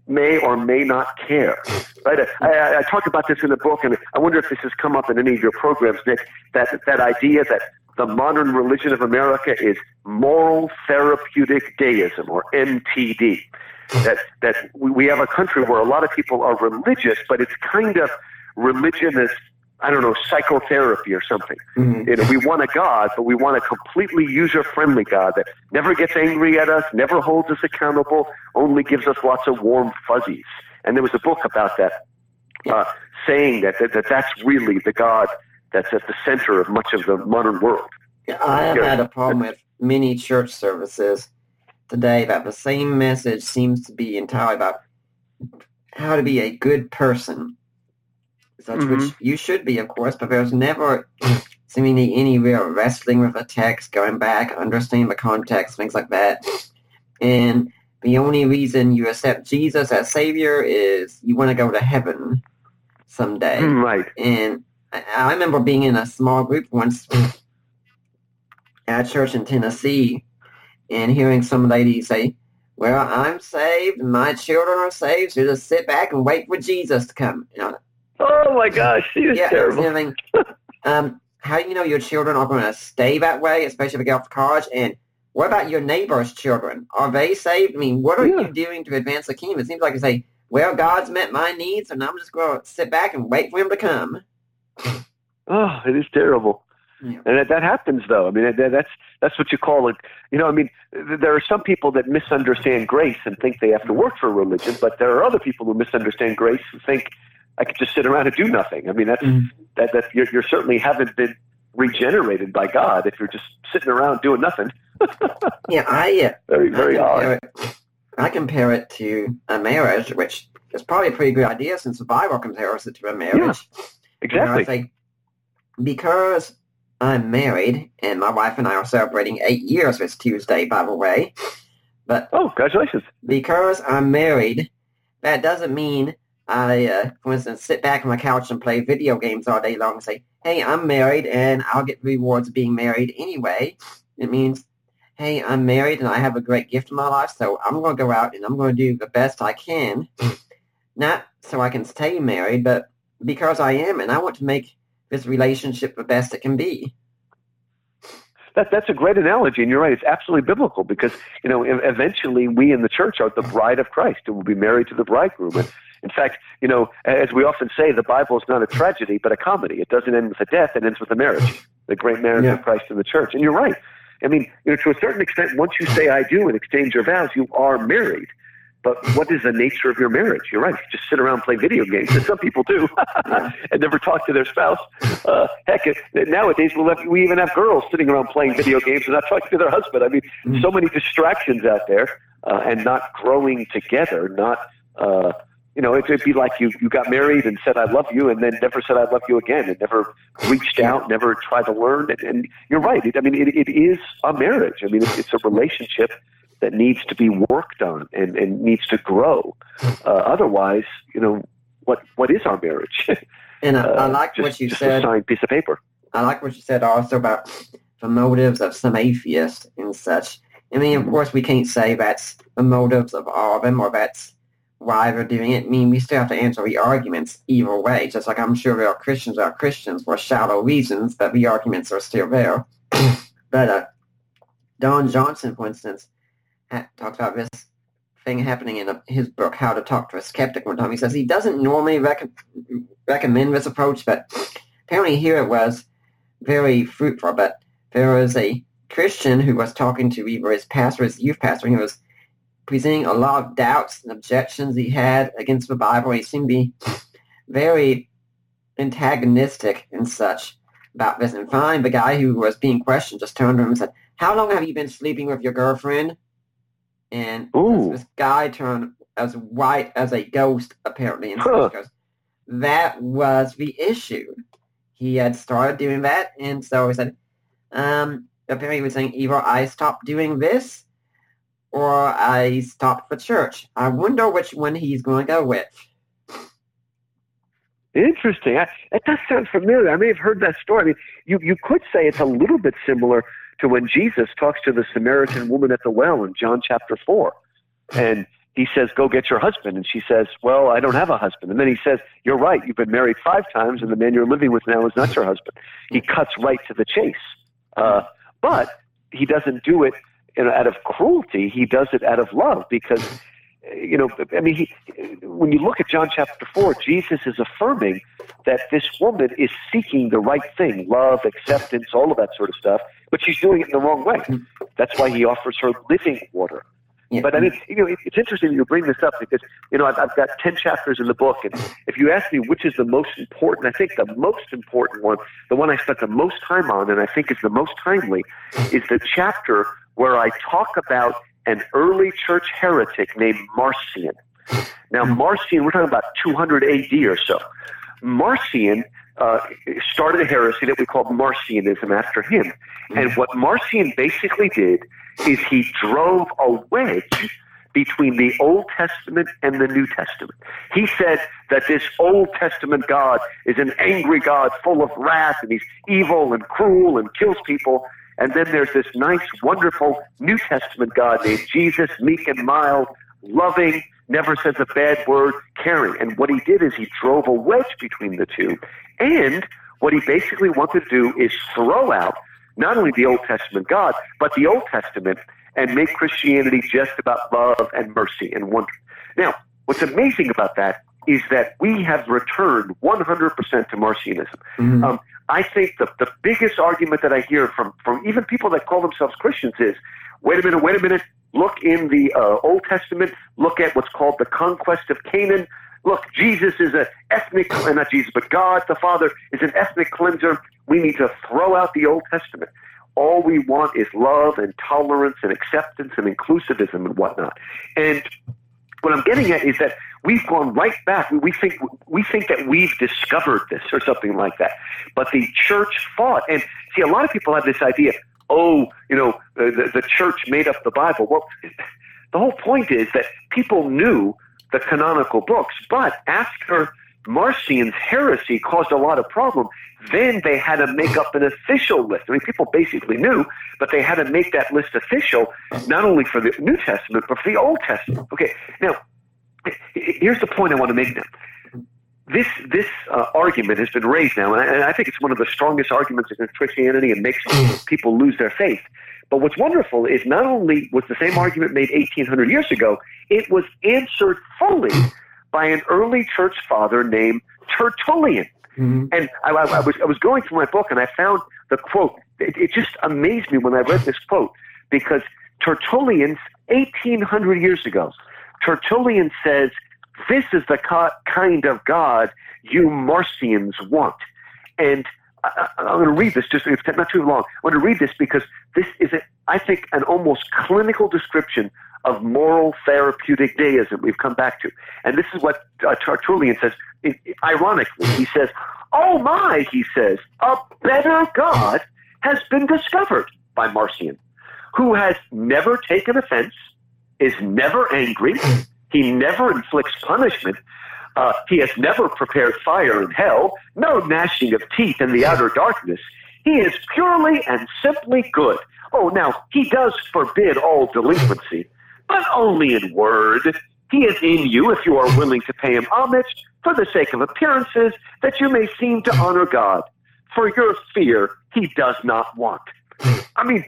may or may not care. Right? I talk about this in the book, and I wonder if this has come up in any of your programs, Nick, that idea that the modern religion of America is moral therapeutic deism, or MTD. That we have a country where a lot of people are religious, but it's kind of religion as, I don't know, psychotherapy or something. You know, we want a God, but we want a completely user-friendly God that never gets angry at us, never holds us accountable, only gives us lots of warm fuzzies. And there was a book about that, saying that that's really the God that's at the center of much of the modern world. I have had a problem with many church services today that the same message seems to be entirely about how to be a good person. such, which you should be, of course, but there's never seemingly any real wrestling with the text, going back, understanding the context, things like that. And the only reason you accept Jesus as Savior is you want to go to heaven someday. Right. And I remember being in a small group once at a church in Tennessee and hearing some lady say, well, I'm saved, my children are saved, so just sit back and wait for Jesus to come. You know, oh, my gosh, she was terrible. Having, how do you know your children are going to stay that way, especially if they get off to college? And what about your neighbor's children? Are they saved? I mean, what are you doing to advance the kingdom? It seems like you say, well, God's met my needs, and I'm just going to sit back and wait for him to come. Oh, it is terrible. Yeah. And that happens, though. I mean, that's what you call it. You know, I mean, there are some people that misunderstand grace and think they have to work for religion, but there are other people who misunderstand grace and think, I could just sit around and do nothing. I mean, you certainly haven't been regenerated by God if you're just sitting around doing nothing. Yeah, very, very odd. I compare it to a marriage, which is probably a pretty good idea since the Bible compares it to a marriage. Yeah, exactly. You know, I say, because I'm married, and my wife and I are celebrating 8 years this Tuesday, by the way. But congratulations. Because I'm married, that doesn't mean I, for instance, sit back on my couch and play video games all day long and say, hey, I'm married, and I'll get rewards being married anyway. It means, hey, I'm married, and I have a great gift in my life, so I'm going to go out, and I'm going to do the best I can. Not so I can stay married, but because I am, and I want to make this relationship the best it can be. That's a great analogy, and you're right. It's absolutely biblical because, you know, eventually we in the church are the bride of Christ and will be married to the bridegroom. And in fact, you know, as we often say, the Bible is not a tragedy but a comedy. It doesn't end with a death. It ends with a marriage, the great marriage of Christ and the church. And you're right. I mean, you know, to a certain extent, once you say I do and exchange your vows, you are married. But what is the nature of your marriage? You're right. You just sit around and play video games. And some people do and never talk to their spouse. Heck, nowadays we even have girls sitting around playing video games and not talking to their husband. I mean, so many distractions out there and not growing together. Not, you know, it'd be like you got married and said, I love you, and then never said, I love you again, and never reached out, never tried to learn. And you're right. It is a marriage. I mean, it's a relationship that needs to be worked on and needs to grow. Otherwise, you know, what is our marriage? And I like what you said. Just a signed piece of paper. I like what you said also about the motives of some atheists and such. I mean, of course, we can't say that's the motives of all of them or that's why they're doing it. I mean, we still have to answer the arguments either way, just like I'm sure there are Christians for shallow reasons, but the arguments are still there. But Don Johnson, for instance, talks about this thing happening in his book, How to Talk to a Skeptic, one time. He says he doesn't normally recommend this approach, but apparently here it was very fruitful. But there was a Christian who was talking to either his pastor or his youth pastor, and he was presenting a lot of doubts and objections he had against the Bible. He seemed to be very antagonistic and such about this. And finally, the guy who was being questioned just turned to him and said, how long have you been sleeping with your girlfriend? And this guy turned as white as a ghost, apparently. And so he goes, that was the issue. He had started doing that, and so he said, apparently he was saying, either I stopped doing this, or I stopped the church. I wonder which one he's going to go with. Interesting. That does sound familiar. I may have heard that story. I mean, you could say it's a little bit similar to when Jesus talks to the Samaritan woman at the well in John chapter 4. And he says, go get your husband. And she says, well, I don't have a husband. And then he says, you're right. You've been married 5 times, and the man you're living with now is not your husband. He cuts right to the chase. But he doesn't do it out of cruelty. He does it out of love because, you know, I mean, when you look at John chapter 4, Jesus is affirming that this woman is seeking the right thing, love, acceptance, all of that sort of stuff, but she's doing it in the wrong way. That's why he offers her living water. Yeah. But I mean, you know, it's interesting you bring this up because, you know, I've got 10 chapters in the book, and if you ask me which is the most important, I think the most important one, the one I spent the most time on and I think is the most timely, is the chapter where I talk about an early church heretic named Marcion. Now, Marcion, we're talking about 200 AD or so. Marcion started a heresy that we call Marcionism after him. And what Marcion basically did is he drove a wedge between the Old Testament and the New Testament. He said that this Old Testament God is an angry God full of wrath, and he's evil and cruel and kills people. And then there's this nice, wonderful New Testament God named Jesus, meek and mild, loving, never says a bad word, caring. And what he did is he drove a wedge between the two. And what he basically wanted to do is throw out not only the Old Testament God, but the Old Testament, and make Christianity just about love and mercy and wonder. Now, what's amazing about that is that we have returned 100% to Marcionism. I think the biggest argument that I hear from even people that call themselves Christians is, wait a minute, look in the Old Testament, look at what's called the conquest of Canaan. Look, Jesus is an ethnic, not Jesus, but God the Father is an ethnic cleanser. We need to throw out the Old Testament. All we want is love and tolerance and acceptance and inclusivism and whatnot. And what I'm getting at is that we've gone right back. We think that we've discovered this or something like that. But the church fought. And see, a lot of people have this idea, the church made up the Bible. Well, the whole point is that people knew the canonical books, but after Marcion's heresy caused a lot of problem, then they had to make up an official list. I mean, people basically knew, but they had to make that list official, not only for the New Testament, but for the Old Testament. Okay, now, here's the point I want to make now. This argument has been raised now, and I think it's one of the strongest arguments against Christianity and makes people lose their faith. But what's wonderful is not only was the same argument made 1,800 years ago, it was answered fully by an early church father named Tertullian. And I was going through my book, and I found the quote. It just amazed me when I read this quote, because Tertullian, 1,800 years ago, Tertullian says, "This is the kind of God you Marcions want." And I'm going to read this, just it's not too long. I'm going to read this because this is, I think, an almost clinical description of moral therapeutic deism we've come back to. And this is what Tertullian says. Ironically, he says, "Oh my," he says, "a better God has been discovered by Marcion, who has never taken offense, is never angry, he never inflicts punishment, he has never prepared fire in hell, no gnashing of teeth in the outer darkness. He is purely and simply good. Oh, now, he does forbid all delinquency, but only in word. He is in you if you are willing to pay him homage for the sake of appearances, that you may seem to honor God. For your fear, he does not want." I mean,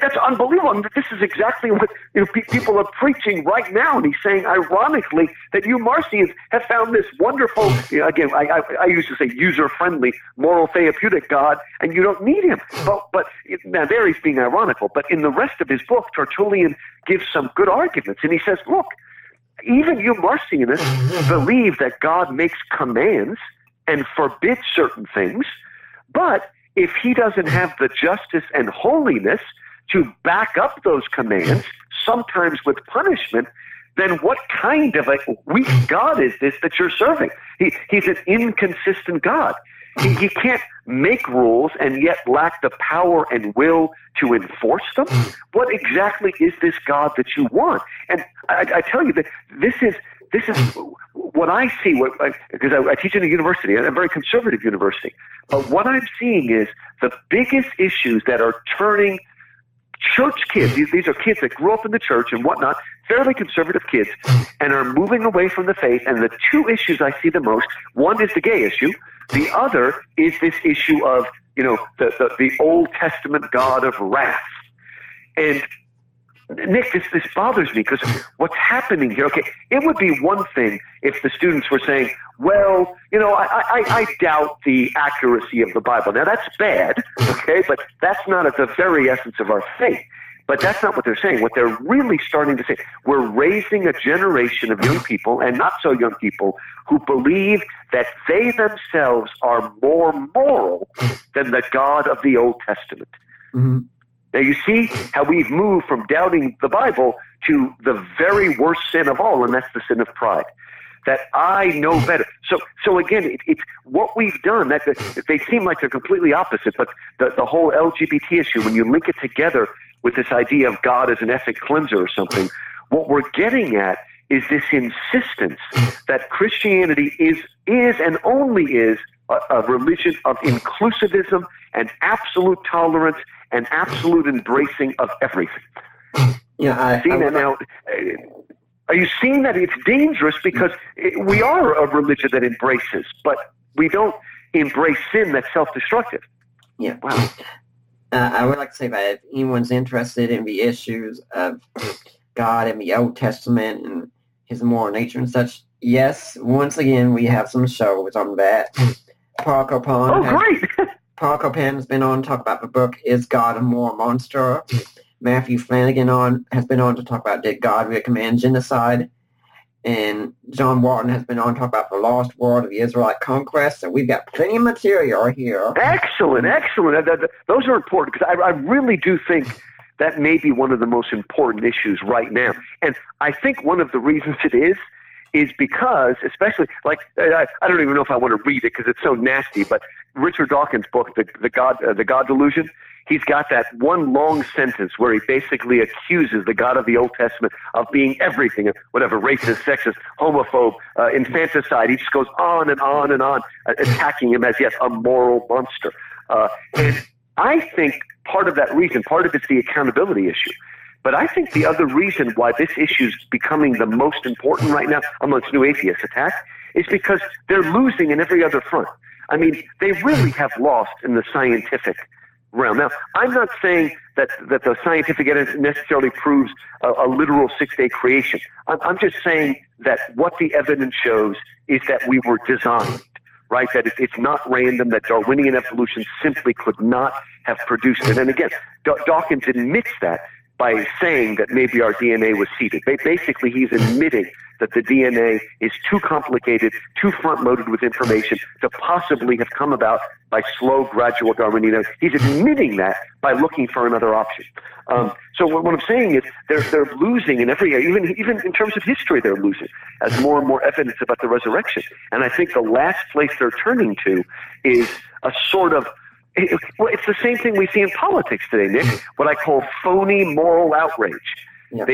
that's unbelievable. I mean, this is exactly what people are preaching right now. And he's saying, ironically, that you Marcions have found this wonderful, again, I used to say user-friendly, moral therapeutic God, and you don't need him. But now there he's being ironical. But in the rest of his book, Tertullian gives some good arguments. And he says, look, even you Marcionists believe that God makes commands and forbids certain things. But if he doesn't have the justice and holiness to back up those commands, sometimes with punishment, then what kind of a weak God is this that you're serving? He's an inconsistent God. He can't make rules and yet lack the power and will to enforce them. What exactly is this God that you want? And I tell you that this is what I see, because I teach in a university, a very conservative university. But what I'm seeing is the biggest issues that are turning church kids, these are kids that grew up in the church and whatnot, fairly conservative kids, and are moving away from the faith. And the two issues I see the most, one is the gay issue. The other is this issue of, the Old Testament God of wrath. And Nick, this bothers me, because what's happening here, okay, it would be one thing if the students were saying, well, I doubt the accuracy of the Bible. Now, that's bad, okay, but that's not at the very essence of our faith. But that's not what they're saying. What they're really starting to say, we're raising a generation of young people, and not so young people, who believe that they themselves are more moral than the God of the Old Testament. Mm-hmm. Now, you see how we've moved from doubting the Bible to the very worst sin of all, and that's the sin of pride. that I know better. So again, it's what we've done. They seem like they're completely opposite, but the whole LGBT issue, when you link it together with this idea of God as an ethnic cleanser or something, what we're getting at is this insistence that Christianity is and only is a religion of inclusivism and absolute tolerance and absolute embracing of everything. Yeah, are you seeing that it's dangerous? Because we are a religion that embraces, but we don't embrace sin that's self-destructive. Yeah. Wow. I would like to say that if anyone's interested in the issues of God and the Old Testament and his moral nature and such, yes, once again, we have some shows on that. Paul Copan. Oh, great! Paul Copan has been on to talk about the book, Is God a Moral Monster? Matthew Flanagan has been on to talk about Did God Recommend Genocide? And John Walton has been on to talk about the lost world of the Israelite conquest. So we've got plenty of material here. Excellent, excellent. Those are important because I really do think that may be one of the most important issues right now. And I think one of the reasons it is because, especially, like, I don't even know if I want to read it because it's so nasty, but Richard Dawkins' book, The God Delusion, he's got that one long sentence where he basically accuses the God of the Old Testament of being everything, whatever, racist, sexist, homophobe, infanticide. He just goes on and on and on, attacking him as, yes, a moral monster. And I think part of that reason, part of it's the accountability issue. But I think the other reason why this issue is becoming the most important right now amongst new atheist attack is because they're losing in every other front. I mean, they really have lost in the scientific realm. Now, I'm not saying that the scientific evidence necessarily proves a literal six-day creation. I'm just saying that what the evidence shows is that we were designed, right? That it's not random, that Darwinian evolution simply could not have produced it. And again, Dawkins admits that by saying that maybe our DNA was seeded. Basically, he's admitting that the DNA is too complicated, too front-loaded with information to possibly have come about by slow, gradual Darwinism. He's admitting that by looking for another option. So what I'm saying is they're losing in every area. Even in terms of history, they're losing as more and more evidence about the resurrection. And I think the last place they're turning to is a sort of, well, it's the same thing we see in politics today, Nick, what I call phony moral outrage. Yeah.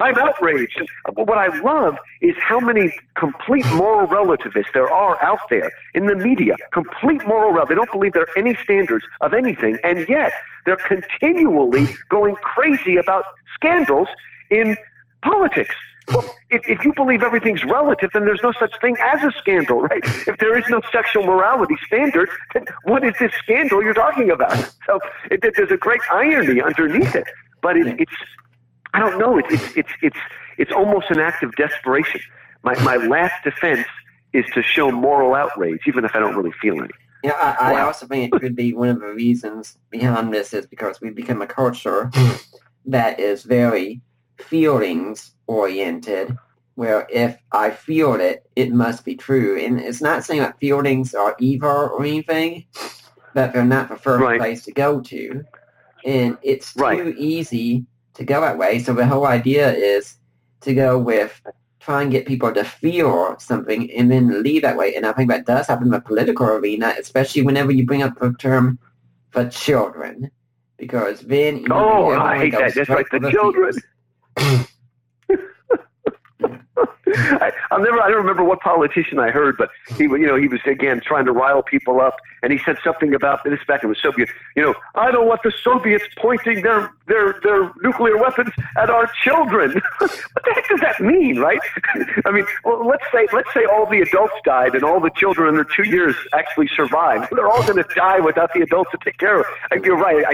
I'm outraged. But what I love is how many complete moral relativists there are out there in the media, complete moral relativists. They don't believe there are any standards of anything, and yet they're continually going crazy about scandals in politics. Well, if you believe everything's relative, then there's no such thing as a scandal, right? If there is no sexual morality standard, then what is this scandal you're talking about? So there's a great irony underneath it, but it's—I don't know—it's almost an act of desperation. My last defense is to show moral outrage, even if I don't really feel any. Yeah, I also think it could be one of the reasons behind this is because we've become a culture that is very feelings oriented, where if I feel it, it must be true. And it's not saying that feelings are evil or anything, but they're not the first place to go to. And it's too easy to go that way. So the whole idea is to go with try and get people to feel something and then lead that way. And I think that does happen in the political arena, especially whenever you bring up the term for children. Because then you know, I hate that. That's right, the children. I don't remember what politician I heard, but he was again trying to rile people up, and he said something about this back in the Soviet. You know, I don't want the Soviets pointing their nuclear weapons at our children. What the heck does that mean, right? I mean, well, let's say all the adults died and all the children under 2 years actually survived. They're all going to die without the adults to take care of. You're right.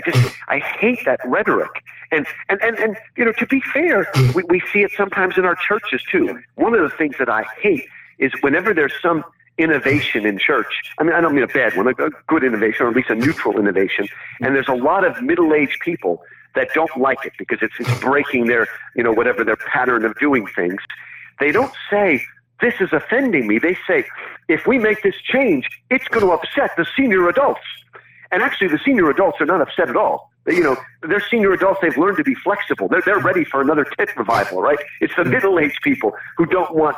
I hate that rhetoric. And to be fair, we see it sometimes in our churches too. One of the things that I hate is whenever there's some innovation in church. I mean, I don't mean a bad one, a good innovation, or at least a neutral innovation. And there's a lot of middle-aged people that don't like it because it's breaking their, whatever their pattern of doing things. They don't say, this is offending me. They say, if we make this change, it's going to upset the senior adults. And actually, the senior adults are not upset at all. You know, they're senior adults. They've learned to be flexible. They're ready for another tent revival, right? It's the middle-aged people who don't want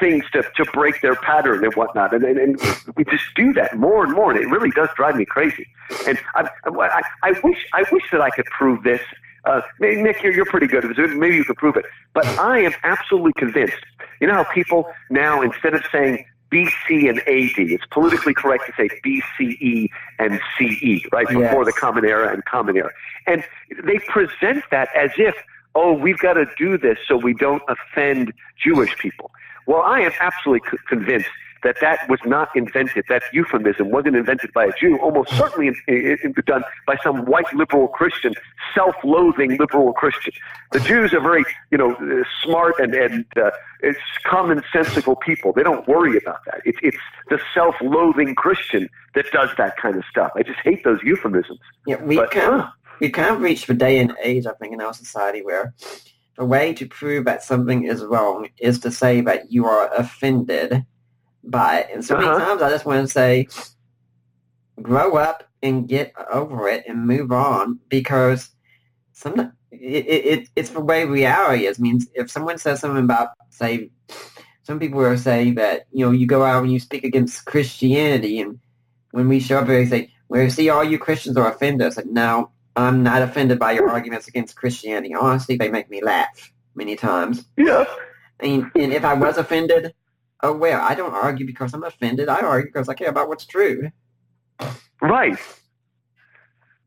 things to break their pattern and whatnot. And we just do that more and more, and it really does drive me crazy. And I wish that I could prove this. Nick, you're pretty good at this. Maybe you could prove it. But I am absolutely convinced. You know how people now, instead of saying BC and AD, it's politically correct to say BCE and CE, right? Before the Common Era and Common Era. And they present that as if, oh, we've got to do this so we don't offend Jewish people. Well, I am absolutely convinced that that was not invented, that euphemism wasn't invented by a Jew, almost certainly done by some white liberal Christian, self-loathing liberal Christian. The Jews are very, smart and it's commonsensical people. They don't worry about that. It's the self-loathing Christian that does that kind of stuff. I just hate those euphemisms. Yeah, we can't reach the day and age, I think, in our society where the way to prove that something is wrong is to say that you are offended by it. And so many times I just want to say, grow up and get over it and move on, because sometimes it's the way reality is. I mean, if someone says something about, say, some people are saying that, you go out and you speak against Christianity, and when we show up they say, well, see, all you Christians are offended. I said, no, I'm not offended by your arguments against Christianity. Honestly, they make me laugh many times. Yeah. And if I was offended, oh, well, I don't argue because I'm offended. I argue because I care about what's true. Right.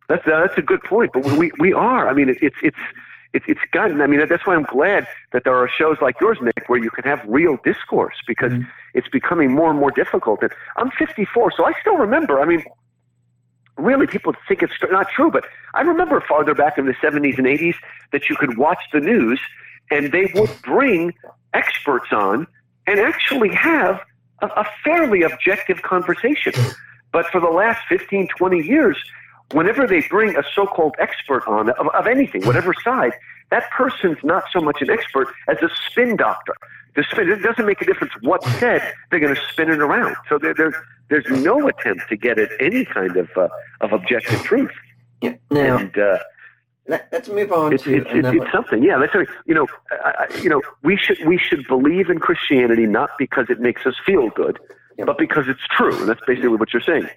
That's a good point. But we are. I mean, it's gotten. I mean, that's why I'm glad that there are shows like yours, Nick, where you can have real discourse, because it's becoming more and more difficult. And I'm 54, so I still remember. I mean, really, people think it's not true, but I remember farther back in the 70s and 80s that you could watch the news and they would bring experts on and actually have a fairly objective conversation. But for the last 15, 20 years, whenever they bring a so-called expert on, of anything, whatever side, that person's not so much an expert as a spin doctor. It doesn't make a difference what's said, they're going to spin it around. So there's no attempt to get at any kind of objective truth. Yeah. Now, let's move on to another. It's something, yeah. That's we should believe in Christianity not because it makes us feel good, but because it's true, and that's basically what you're saying.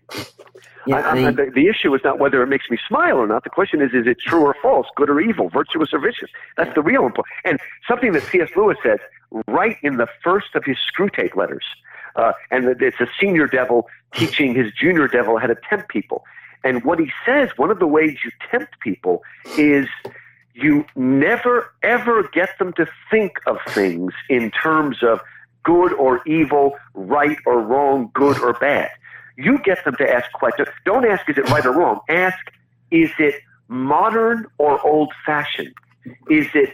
Yeah, the issue is not whether it makes me smile or not. The question is it true or false, good or evil, virtuous or vicious? That's the real important. And something that C.S. Lewis says right in the first of his Screwtape letters, and it's a senior devil teaching his junior devil how to tempt people. And what he says, one of the ways you tempt people is you never, ever get them to think of things in terms of good or evil, right or wrong, good or bad. You get them to ask questions. Don't ask, is it right or wrong? Ask, is it modern or old-fashioned? Is it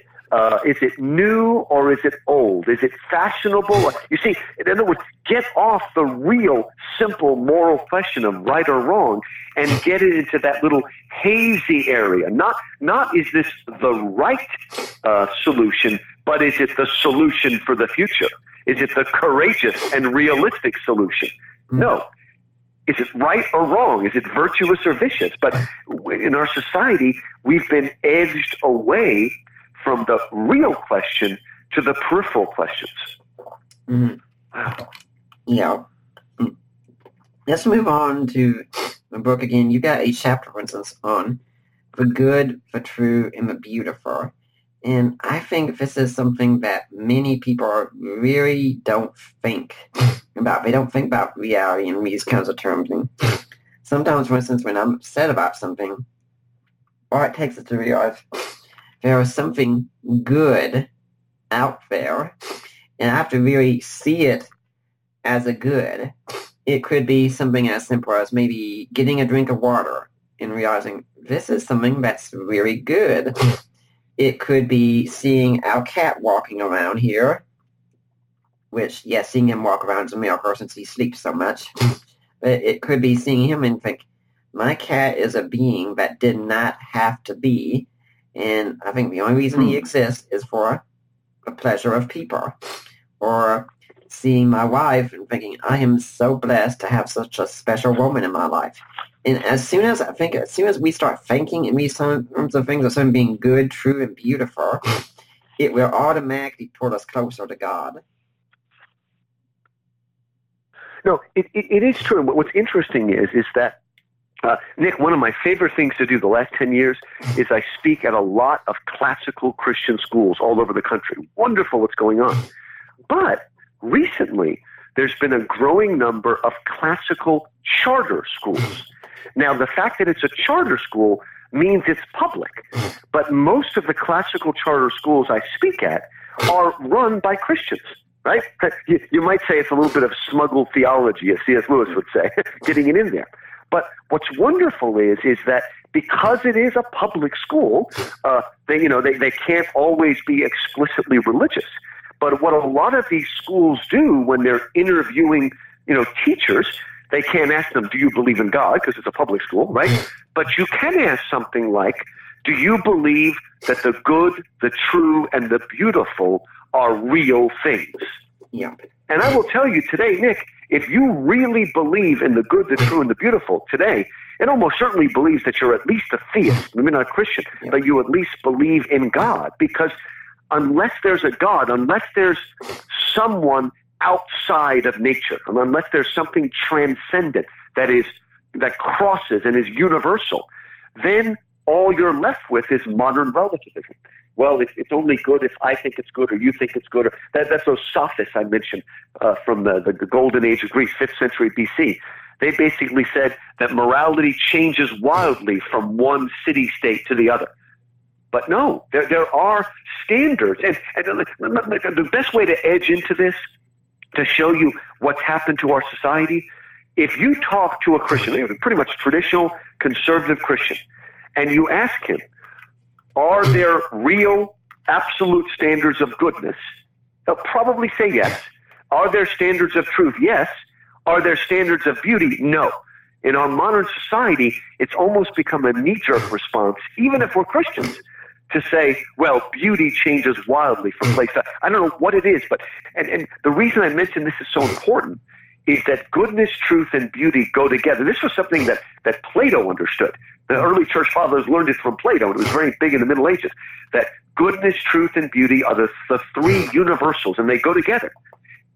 new or is it old? Is it fashionable? You see, in other words, get off the real, simple moral question of right or wrong and get it into that little hazy area. Not is this the right solution, but is it the solution for the future? Is it the courageous and realistic solution? No. Is it right or wrong? Is it virtuous or vicious? But in our society, we've been edged away from the real question to the peripheral questions. Mm-hmm. Wow. Yeah. Let's move on to the book again. You got a chapter, for instance, on the good, the true, and the beautiful. And I think this is something that many people really don't think about. They don't think about reality in these kinds of terms. And sometimes, for instance, when I'm upset about something, all it takes is to realize there is something good out there, and I have to really see it as a good. It could be something as simple as maybe getting a drink of water and realizing this is something that's really good. It could be seeing our cat walking around here, which, yes, seeing him walk around is a miracle since he sleeps so much. But it could be seeing him and think, my cat is a being that did not have to be. And I think the only reason he exists is for the pleasure of people. Or seeing my wife and thinking, I am so blessed to have such a special woman in my life. And as soon as we start thinking in these terms of things, of something being good, true, and beautiful, it will automatically pull us closer to God. No, it is true. What's interesting is that, Nick, one of my favorite things to do the last 10 years is I speak at a lot of classical Christian schools all over the country. Wonderful what's going on. But recently, there's been a growing number of classical charter schools. Now, the fact that it's a charter school means it's public, but most of the classical charter schools I speak at are run by Christians, right? You might say it's a little bit of smuggled theology, as C.S. Lewis would say, getting it in there. But what's wonderful is that because it is a public school, they can't always be explicitly religious. But what a lot of these schools do when they're interviewing, teachers, they can't ask them, do you believe in God? Because it's a public school, right? But you can ask something like, do you believe that the good, the true, and the beautiful are real things? Yeah. And I will tell you today, Nick, if you really believe in the good, the true, and the beautiful today, it almost certainly believes that you're at least a theist, maybe not a Christian, but you at least believe in God, because unless there's a God, unless there's someone outside of nature, and unless there's something transcendent that crosses and is universal, then all you're left with is modern relativism. Well, it's only good if I think it's good or you think it's good. Or that's those sophists I mentioned from the golden age of Greece, 5th century BC. They basically said that morality changes wildly from one city-state to the other. But no, there are standards. And the best way to edge into this, to show you what's happened to our society, if you talk to a Christian, a pretty much traditional conservative Christian, and you ask him, are there real absolute standards of goodness? They'll probably say yes. Are there standards of truth? Yes. Are there standards of beauty? No. In our modern society, it's almost become a knee-jerk response, even if we're Christians, to say, well, beauty changes wildly from place to place. I don't know what it is, but and the reason I mention this is so important is that goodness, truth, and beauty go together. This was something that Plato understood. The early church fathers learned it from Plato, and it was very big in the Middle Ages, that goodness, truth, and beauty are the three universals, and they go together.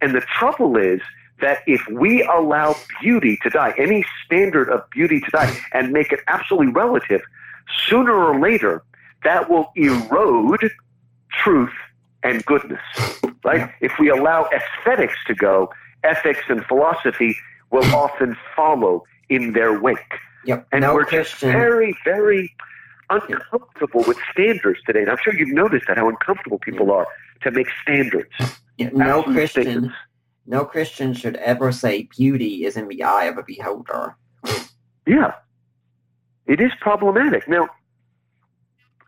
And the trouble is that if we allow beauty to die, any standard of beauty to die, and make it absolutely relative, sooner or later, that will erode truth and goodness, right? Yeah. If we allow aesthetics to go, ethics and philosophy will often follow in their wake. Yep. And we're just very, very uncomfortable with standards today. And I'm sure you've noticed that, how uncomfortable people are to make standards. Yeah. No Christian should ever say beauty is in the eye of a beholder. Yeah. It is problematic. Now,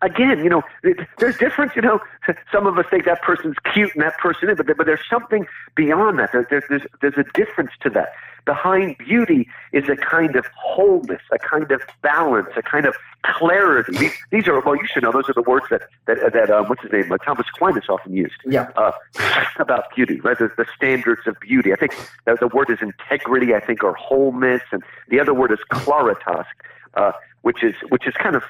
again, there's difference, some of us think that person's cute and that person is, but there's something beyond that. There's a difference to that. Behind beauty is a kind of wholeness, a kind of balance, a kind of clarity. These are, well, you should know, those are the words that what's his name, Thomas Aquinas often used about beauty, right? The standards of beauty. I think that the word is integrity, I think, or wholeness, and the other word is claritas, which is kind of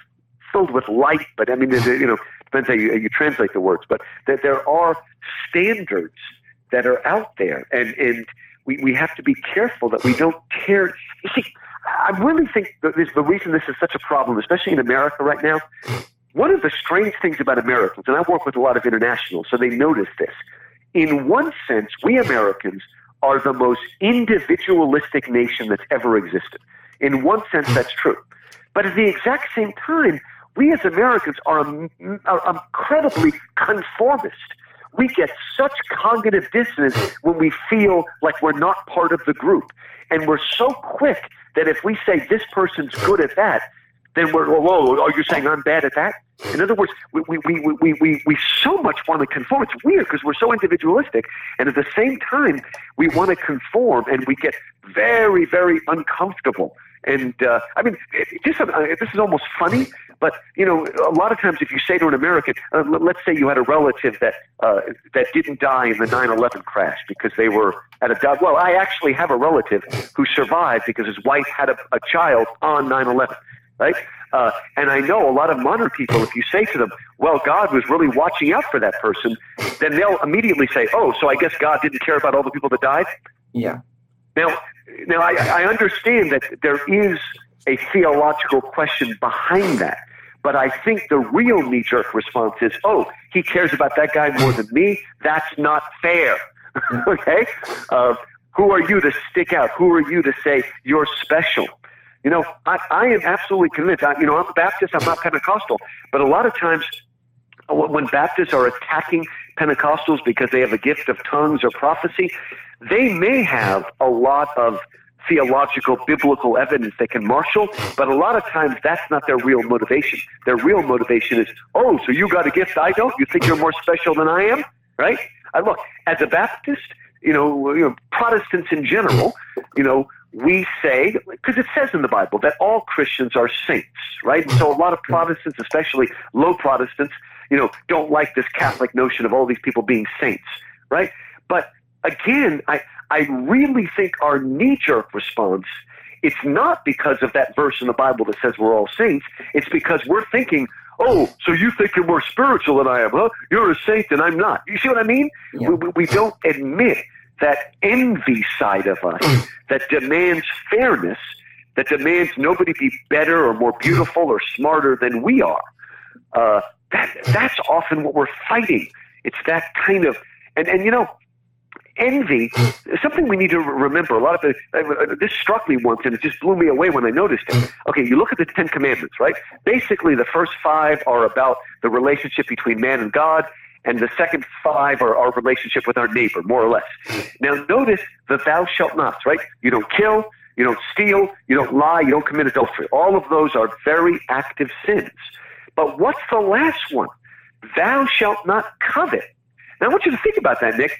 filled with light, but I mean, depends how you translate the words, but that there are standards that are out there, and we have to be careful that we don't care. You see, I really think that the reason this is such a problem, especially in America right now, one of the strange things about Americans, and I work with a lot of internationals, so they notice this. In one sense, we Americans are the most individualistic nation that's ever existed. In one sense, that's true. But at the exact same time, we as Americans are incredibly conformist. We get such cognitive dissonance when we feel like we're not part of the group. And we're so quick that if we say this person's good at that, then we're, whoa, are you saying I'm bad at that? In other words, we so much want to conform. It's weird because we're so individualistic. And at the same time, we want to conform, and we get very, very uncomfortable And I mean, this is almost funny, but you know, a lot of times if you say to an American, let's say you had a relative that didn't die in the 9/11 crash because they were at a dog. Well, I actually have a relative who survived because his wife had a child on 9/11, right? And I know a lot of modern people, if you say to them, well, God was really watching out for that person, then they'll immediately say, oh, so I guess God didn't care about all the people that died? Yeah. Now I understand that there is a theological question behind that, but I think the real knee-jerk response is, oh, he cares about that guy more than me? That's not fair, okay? Who are you to stick out? Who are you to say you're special? You know, I am absolutely convinced. I'm a Baptist. I'm not Pentecostal. But a lot of times when Baptists are attacking Pentecostals because they have a gift of tongues or prophecy, they may have a lot of theological, biblical evidence they can marshal, but a lot of times that's not their real motivation. Their real motivation is, oh, so you got a gift I don't? You think you're more special than I am? Right? Look, as a Baptist, you know, Protestants in general, you know, we say, because it says in the Bible that all Christians are saints, right? And so a lot of Protestants, especially low Protestants, you know, don't like this Catholic notion of all these people being saints, right? But again, I really think our knee-jerk response, it's not because of that verse in the Bible that says we're all saints. It's because we're thinking, oh, so you think you're more spiritual than I am, huh? You're a saint and I'm not. You see what I mean? Yeah. We don't admit that envy side of us that demands fairness, that demands nobody be better or more beautiful or smarter than we are. That's often what we're fighting. It's that kind of – and you know, envy, something we need to remember. A lot of this struck me once, and it just blew me away when I noticed it. Okay, you look at the Ten Commandments, right? Basically, the first five are about the relationship between man and God, and the second five are our relationship with our neighbor, more or less. Now, notice the thou shalt nots, right? You don't kill, you don't steal, you don't lie, you don't commit adultery. All of those are very active sins. But what's the last one? Thou shalt not covet. Now, I want you to think about that, Nick.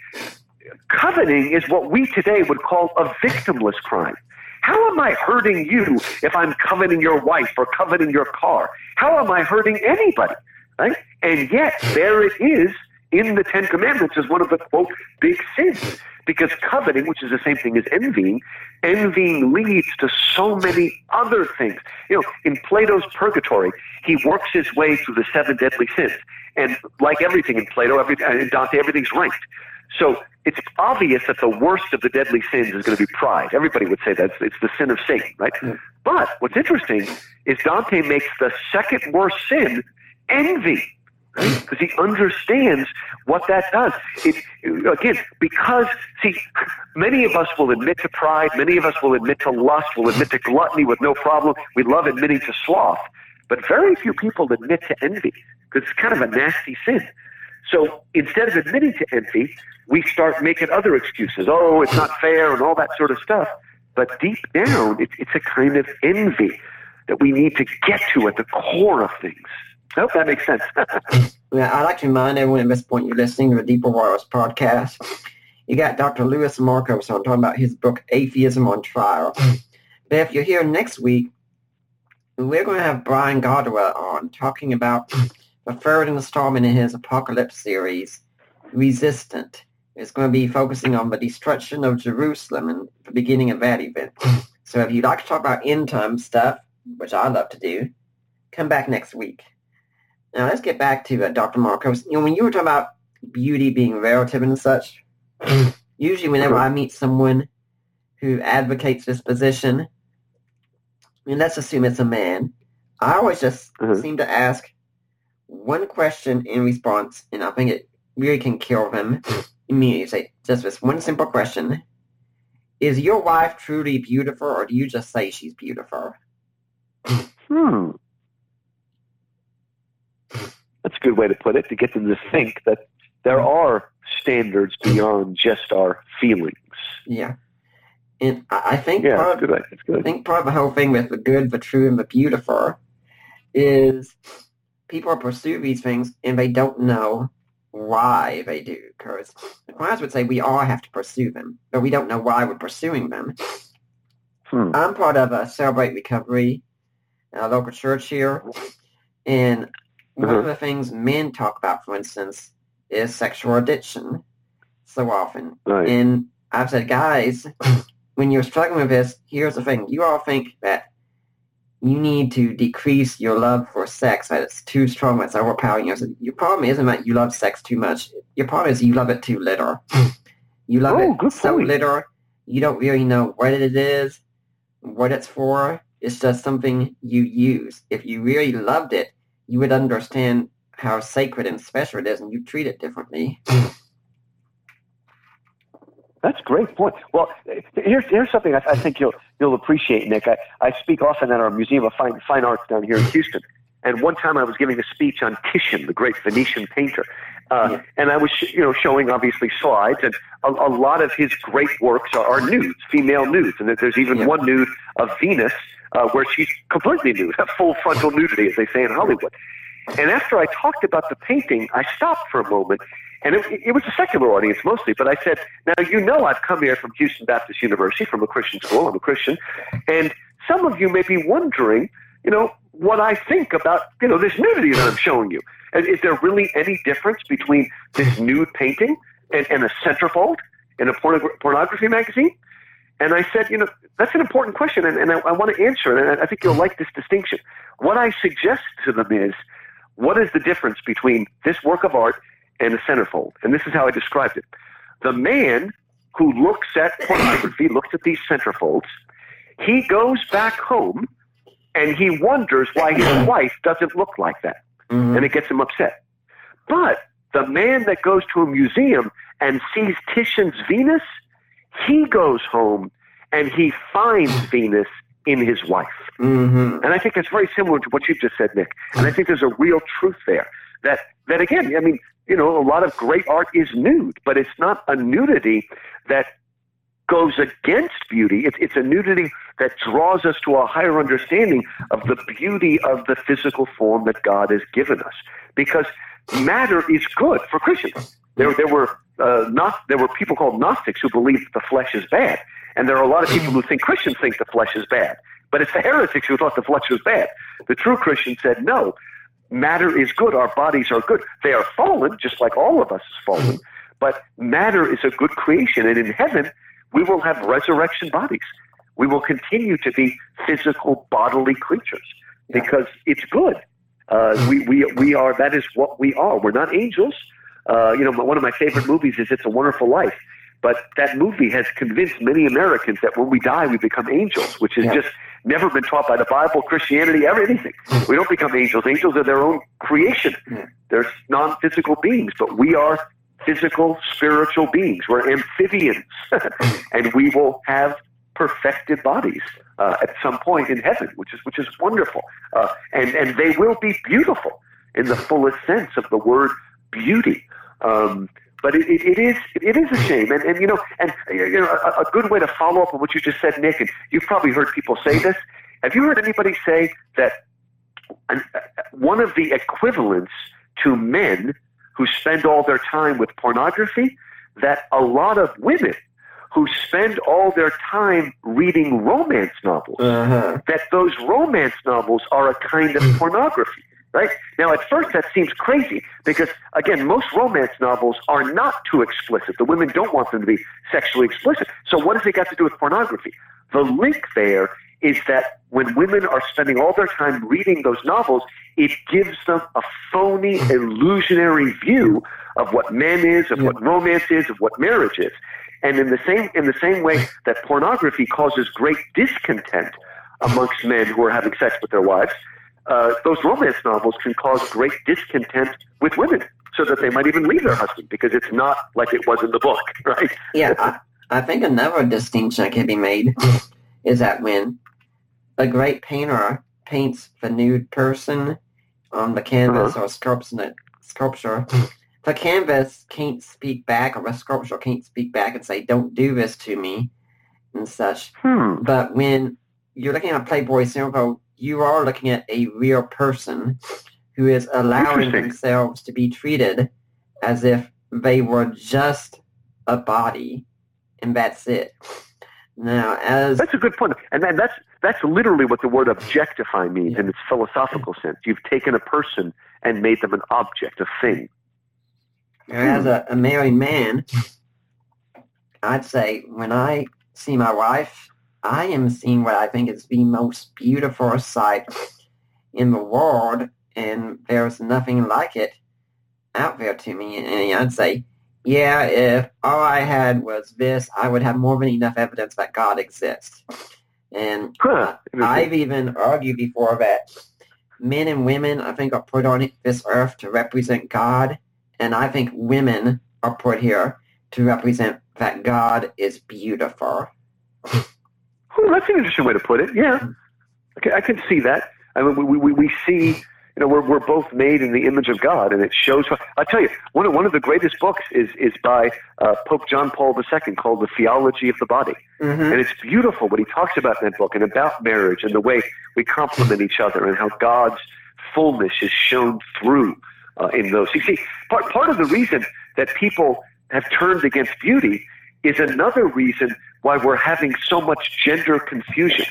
Coveting is what we today would call a victimless crime. How am I hurting you if I'm coveting your wife or coveting your car? How am I hurting anybody? Right? And yet, there it is in the Ten Commandments as one of the, quote, big sins. Because coveting, which is the same thing as envying leads to so many other things. You know, in Plato's Purgatory, he works his way through the seven deadly sins. And like everything in Plato, in Dante, everything's ranked. So it's obvious that the worst of the deadly sins is going to be pride. Everybody would say that. It's the sin of Satan, right? But what's interesting is Dante makes the second worst sin envy, right? Because he understands what that does. Because many of us will admit to pride, many of us will admit to lust, will admit to gluttony with no problem. We love admitting to sloth, but very few people admit to envy because it's kind of a nasty sin. So instead of admitting to envy, we start making other excuses. Oh, it's not fair and all that sort of stuff. But deep down, it's a kind of envy that we need to get to at the core of things. I hope that makes sense. Yeah, I'd like to remind everyone at this point you're listening to the Deeper Waters podcast. You got Dr. Louis Markos on talking about his book, Atheism on Trial. But if you're here next week, we're going to have Brian Godwell on talking about the third installment in his Apocalypse series, Resistant. It's going to be focusing on the destruction of Jerusalem and the beginning of that event. So if you'd like to talk about end-time stuff, which I love to do, come back next week. Now, let's get back to Dr. Markos. You know, when you were talking about beauty being relative and such, usually whenever I meet someone who advocates this position, and let's assume it's a man, I always just seem to ask one question in response, and I think it really can kill them immediately. Just this one simple question. Is your wife truly beautiful, or do you just say she's beautiful? That's a good way to put it, to get them to think that there are standards beyond just our feelings. Yeah. And I think, I think part of the whole thing with the good, the true, and the beautiful is people pursue these things, and they don't know why they do. Because the clients would say we all have to pursue them, but we don't know why we're pursuing them. I'm part of a Celebrate Recovery, a local church here, and one of the things men talk about, for instance, is sexual addiction so often. Right. And I've said, guys, when you're struggling with this, here's the thing. You all think that you need to decrease your love for sex, that it's too strong, it's overpowering you. So your problem isn't that you love sex too much. Your problem is you love it too little. You love it so little, you don't really know what it is, what it's for. It's just something you use. If you really loved it, you would understand how sacred and special it is, and you treat it differently. That's a great point. Well, here's something I think you'll appreciate, Nick. I speak often at our Museum of Fine Arts down here in Houston, and one time I was giving a speech on Titian, the great Venetian painter, and I was showing obviously slides, and a lot of his great works are nudes, female nudes, and there's even one nude of Venus where she's completely nude, full frontal nudity, as they say in Hollywood. And after I talked about the painting, I stopped for a moment, and it was a secular audience mostly, but I said, now, I've come here from Houston Baptist University, from a Christian school, I'm a Christian, and some of you may be wondering, what I think about, this nudity that I'm showing you. And is there really any difference between this nude painting and a centerfold in a pornography magazine? And I said, that's an important question, and I want to answer it, and I think you'll like this distinction. What I suggest to them is, what is the difference between this work of art and a centerfold? And this is how I described it. The man who looks at pornography, looks at these centerfolds, he goes back home and he wonders why his wife doesn't look like that. Mm-hmm. And it gets him upset. But the man that goes to a museum and sees Titian's Venus, he goes home and he finds Venus in his wife. Mm-hmm. And I think that's very similar to what you've just said, Nick. And I think there's a real truth there that again, I mean, a lot of great art is nude, but it's not a nudity that goes against beauty. It's a nudity that draws us to a higher understanding of the beauty of the physical form that God has given us. Because matter is good for Christians. There were people called Gnostics who believed the flesh is bad. And there are a lot of people who think Christians think the flesh is bad. But it's the heretics who thought the flesh was bad. The true Christian said, no, matter is good. Our bodies are good. They are fallen, just like all of us is fallen. But matter is a good creation. And in heaven, we will have resurrection bodies. We will continue to be physical, bodily creatures because it's good. We are. That is what we are. We're not angels. One of my favorite movies is It's a Wonderful Life. But that movie has convinced many Americans that when we die, we become angels, which has just never been taught by the Bible, Christianity, anything. We don't become angels. Angels are their own creation. They're non-physical beings, but we are physical, spiritual beings. We're amphibians, and we will have perfected bodies at some point in heaven, which is wonderful. And they will be beautiful in the fullest sense of the word beauty. But it is a shame, and a good way to follow up on what you just said, Nick. And you've probably heard people say this. Have you heard anybody say that one of the equivalents to men who spend all their time with pornography, that a lot of women who spend all their time reading romance novels, that those romance novels are a kind of pornography? Right? Now, at first, that seems crazy because, again, most romance novels are not too explicit. The women don't want them to be sexually explicit. So what has it got to do with pornography? The link there is that when women are spending all their time reading those novels, it gives them a phony, illusionary view of what men is, of what romance is, of what marriage is. And in the same way that pornography causes great discontent amongst men who are having sex with their wives, those romance novels can cause great discontent with women so that they might even leave their husband because it's not like it was in the book, right? Yeah, I think another distinction that can be made is that when a great painter paints the nude person on the canvas or sculpture, the canvas can't speak back or the sculpture can't speak back and say, don't do this to me and such. But when you're looking at Playboy Simple, you are looking at a real person who is allowing themselves to be treated as if they were just a body, and that's it. Now, as that's a good point, and that's literally what the word objectify means in its philosophical sense. You've taken a person and made them an object, a thing. Now, as a married man, I'd say when I see my wife, I am seeing what I think is the most beautiful sight in the world, and there's nothing like it out there to me. And I'd say, yeah, if all I had was this, I would have more than enough evidence that God exists. And I've even argued before that men and women, I think, are put on this earth to represent God, and I think women are put here to represent that God is beautiful. Oh, that's an interesting way to put it, yeah. Okay, I can see that. I mean, we see... You know, we're both made in the image of God, and it shows. I tell you, one of the greatest books is by Pope John Paul II called The Theology of the Body, and it's beautiful what he talks about in that book and about marriage and the way we complement each other and how God's fullness is shown through in those. You see, part of the reason that people have turned against beauty is another reason why we're having so much gender confusion,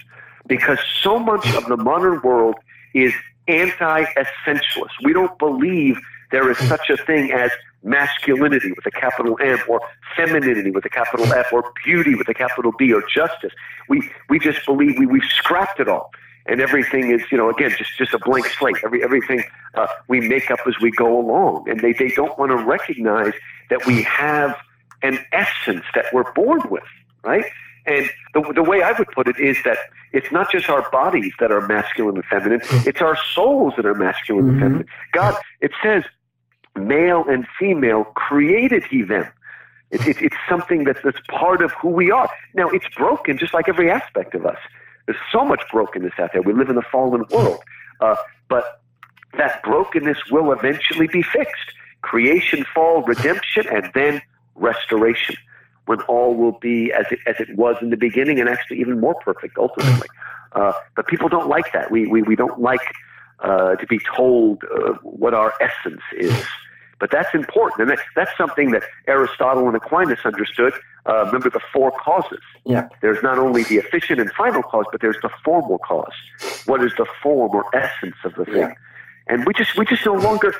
because so much of the modern world is anti-essentialist. We don't believe there is such a thing as masculinity with a capital M, or femininity with a capital F, or beauty with a capital B, or justice. We just believe we've scrapped it all, and everything is, you know, again, just a blank slate. Everything we make up as we go along, and they don't want to recognize that we have an essence that we're born with, right? And the way I would put it is that it's not just our bodies that are masculine and feminine, it's our souls that are masculine and feminine. God, it says, male and female created he them. It's something that's part of who we are. Now, it's broken just like every aspect of us. There's so much brokenness out there. We live in a fallen world. But that brokenness will eventually be fixed. Creation, fall, redemption, and then restoration, when all will be as it was in the beginning, and actually even more perfect ultimately. But people don't like that. We don't like to be told what our essence is. But that's important, and that's something that Aristotle and Aquinas understood. Remember the four causes. Yeah. There's not only the efficient and final cause, but there's the formal cause. What is the form or essence of the thing? Yeah. And we just no longer.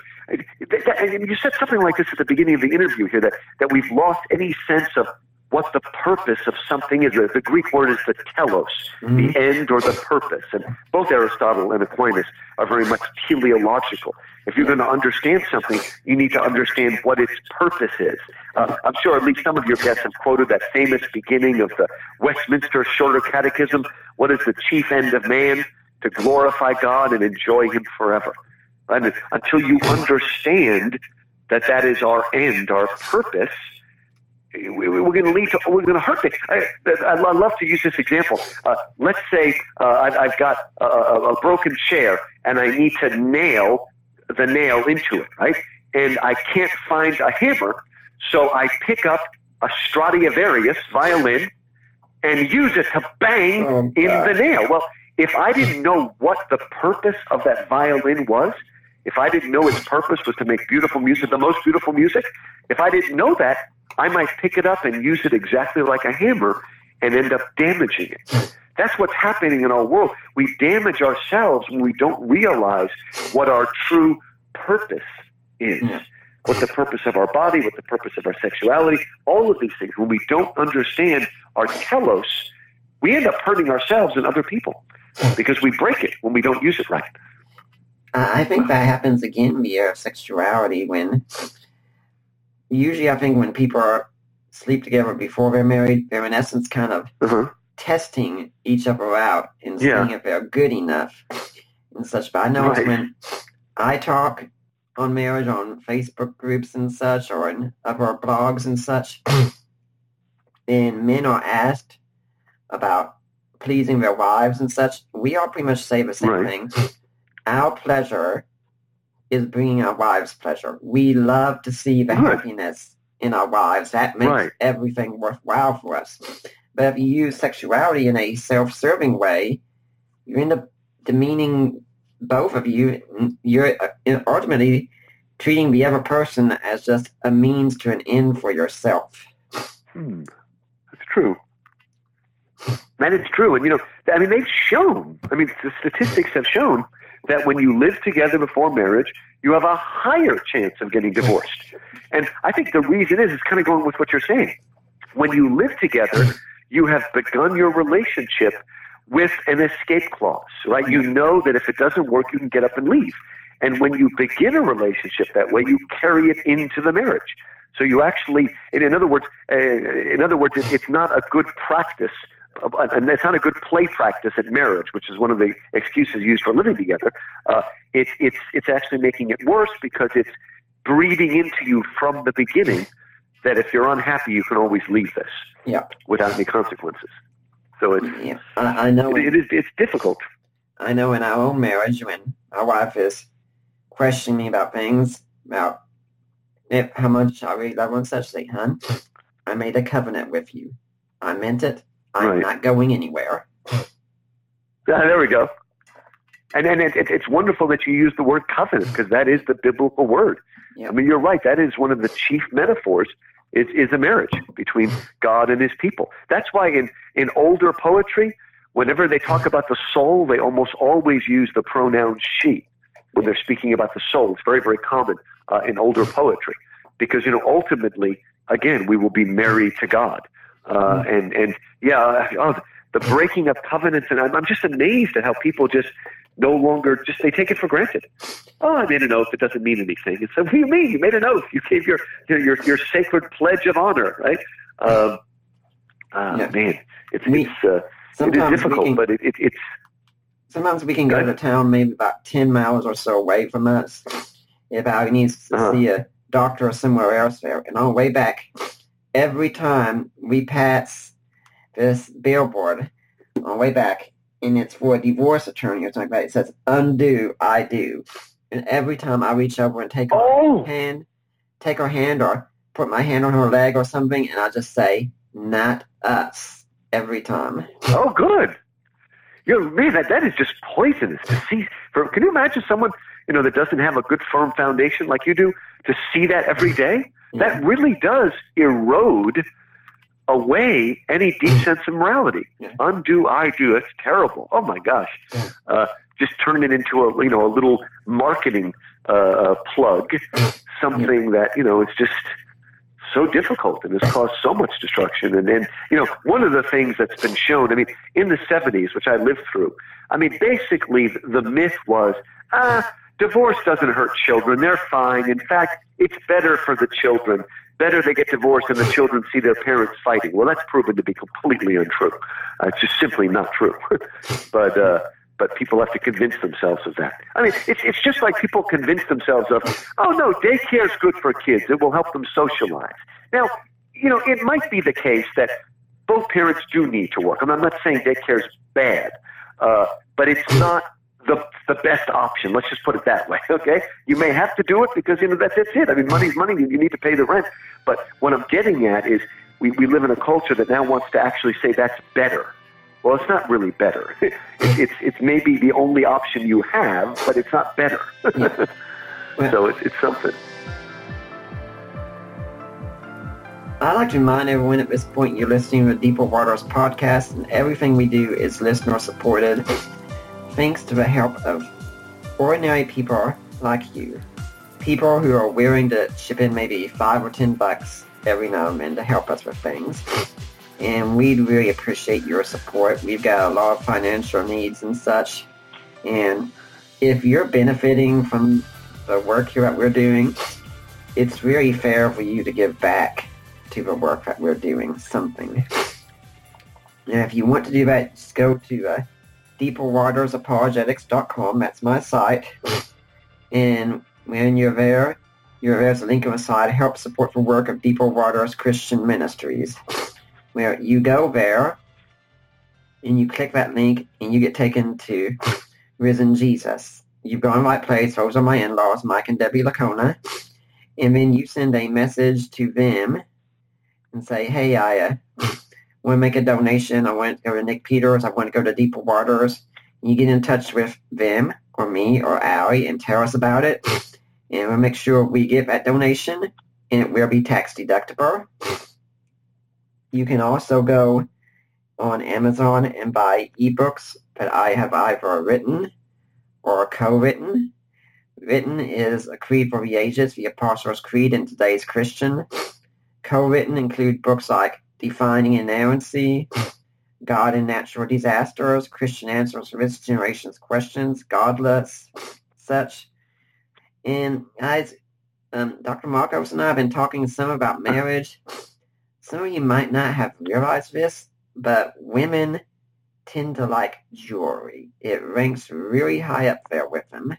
You said something like this at the beginning of the interview here, that we've lost any sense of what the purpose of something is. The Greek word is the telos, the end or the purpose. And both Aristotle and Aquinas are very much teleological. If you're going to understand something, you need to understand what its purpose is. I'm sure at least some of your guests have quoted that famous beginning of the Westminster Shorter Catechism. What is the chief end of man? To glorify God and enjoy him forever. And until you understand that is our end, our purpose, we're going to hurt it. I love to use this example. Let's say I've got a broken chair and I need to nail the nail into it, right? And I can't find a hammer, so I pick up a Stradivarius violin and use it to bang in the nail. Well, if I didn't know what the purpose of that violin was, if I didn't know its purpose was to make beautiful music, the most beautiful music, if I didn't know that, I might pick it up and use it exactly like a hammer and end up damaging it. That's what's happening in our world. We damage ourselves when we don't realize what our true purpose is, what the purpose of our body, what the purpose of our sexuality, all of these things. When we don't understand our telos, we end up hurting ourselves and other people, because we break it when we don't use it right. I think that happens again in the area of sexuality, when usually I think when people sleep together before they're married, they're in essence kind of testing each other out and seeing if they're good enough and such. But I know it's when I talk on marriage on Facebook groups and such, or in other blogs and such, and men are asked about pleasing their wives and such, we all pretty much say the same thing. Our pleasure is bringing our wives pleasure. We love to see the happiness in our wives. That makes everything worthwhile for us. But if you use sexuality in a self-serving way, you end up demeaning both of you. You're ultimately treating the other person as just a means to an end for yourself. That's true. And it's true. And, you know, I mean, they've shown, I mean, the statistics have shown that when you live together before marriage, you have a higher chance of getting divorced. And I think the reason is, it's kind of going with what you're saying. When you live together, you have begun your relationship with an escape clause, right? You know that if it doesn't work, you can get up and leave. And when you begin a relationship that way, you carry it into the marriage. So you actually, in other words, it's not a good practice, and it's not a good play practice at marriage, which is one of the excuses used for living together. It's actually making it worse, because it's breathing into you from the beginning that if you're unhappy, you can always leave this without any consequences. So it's difficult. I know in our own marriage, when my wife is questioning me about things, about how much I really love and such, like, hon, I made a covenant with you. I meant it. I'm not going anywhere. Yeah, there we go. And then it's wonderful that you use the word covenant, because that is the biblical word. Yep. I mean, you're right. That is one of the chief metaphors. Is a marriage between God and his people. That's why in older poetry, whenever they talk about the soul, they almost always use the pronoun she when they're speaking about the soul. It's very, very common in older poetry, because, you know, ultimately, again, we will be married to God. The breaking of covenants, and I'm just amazed at how people just no longer, just they take it for granted. Oh, I made an oath, it doesn't mean anything. It's like, what do you mean? You made an oath. You gave your sacred pledge of honor, right? Man, it is difficult, but it's... Sometimes we can go to town maybe about 10 miles or so away from us if I need to see a doctor or somewhere else there. And on the way back, every time we pass this billboard on the way back, and it's for a divorce attorney or something like that. It says, undo, I do. And every time I reach over and take her hand, or put my hand on her leg or something, and I just say, not us, every time. Oh, good. You know, man, that is just poisonous to see. Can you imagine someone, you know, that doesn't have a good firm foundation like you do, to see that every day? Yeah. That really does erode away any deep sense of morality. Yeah. Undo, I do. That's terrible. Oh my gosh! Yeah. Just turn it into a little marketing plug. Something that, you know, it's just so difficult and has caused so much destruction. And then, you know, one of the things that's been shown. I mean, in the 70s, which I lived through. I mean, basically the myth was divorce doesn't hurt children. They're fine. In fact, it's better for the children. Better they get divorced and the children see their parents fighting. Well, that's proven to be completely untrue. It's just simply not true. But people have to convince themselves of that. I mean, it's just like people convince themselves of, oh, no, daycare's good for kids. It will help them socialize. Now, you know, it might be the case that both parents do need to work. I mean, I'm not saying daycare's bad, but it's not the best option. Let's just put it that way, okay? You may have to do it because, you know, that's it. I mean, money's money. You need to pay the rent. But what I'm getting at is we live in a culture that now wants to actually say that's better. Well, it's not really better. It's maybe the only option you have, but it's not better. So it's something. I'd like to remind everyone at this point you're listening to the Deeper Waters podcast, and everything we do is listener-supported, thanks to the help of ordinary people like you. People who are willing to chip in maybe $5 or $10 every now and then to help us with things. And we'd really appreciate your support. We've got a lot of financial needs and such. And if you're benefiting from the work that we're doing, it's really fair for you to give back to the work that we're doing something. And if you want to do that, just go to the DeeperWatersApologetics.com. That's my site. And when you're there, there's a link on the side, help support the work of Deeper Waters Christian Ministries, where you go there and you click that link and you get taken to Risen Jesus. You've gone to my place. Those are my in-laws, Mike and Debbie Lacona. And then you send a message to them and say, hey, I want to make a donation. I want to go to Nick Peters. I want to go to Deeper Waters. You get in touch with them or me or Allie and tell us about it. And we'll make sure we get that donation, and it will be tax deductible. You can also go on Amazon and buy ebooks that I have either written or co-written. Written is A Creed for the Ages, the Apostles' Creed in Today's Christian. Co-written include books like Defining Inerrancy, God and Natural Disasters, Christian Answers to This Generation's Questions, Godless, such. And guys, Dr. Markos and I have been talking some about marriage. Some of you might not have realized this, but women tend to like jewelry. It ranks really high up there with them.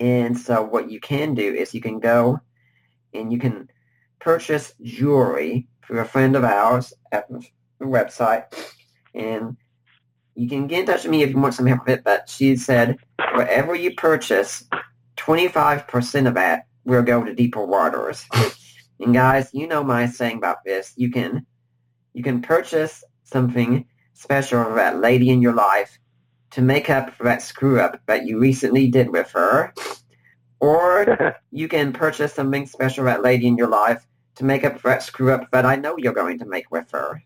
And so what you can do is you can go and you can purchase jewelry through a friend of ours at the website. And you can get in touch with me if you want some help with it, but she said, wherever you purchase, 25% of that will go to Deeper Waters. And guys, you know my saying about this. You can purchase something special for that lady in your life to make up for that screw-up that you recently did with her. Or you can purchase something special for that lady in your life to make up for that screw-up that I know you're going to make with her.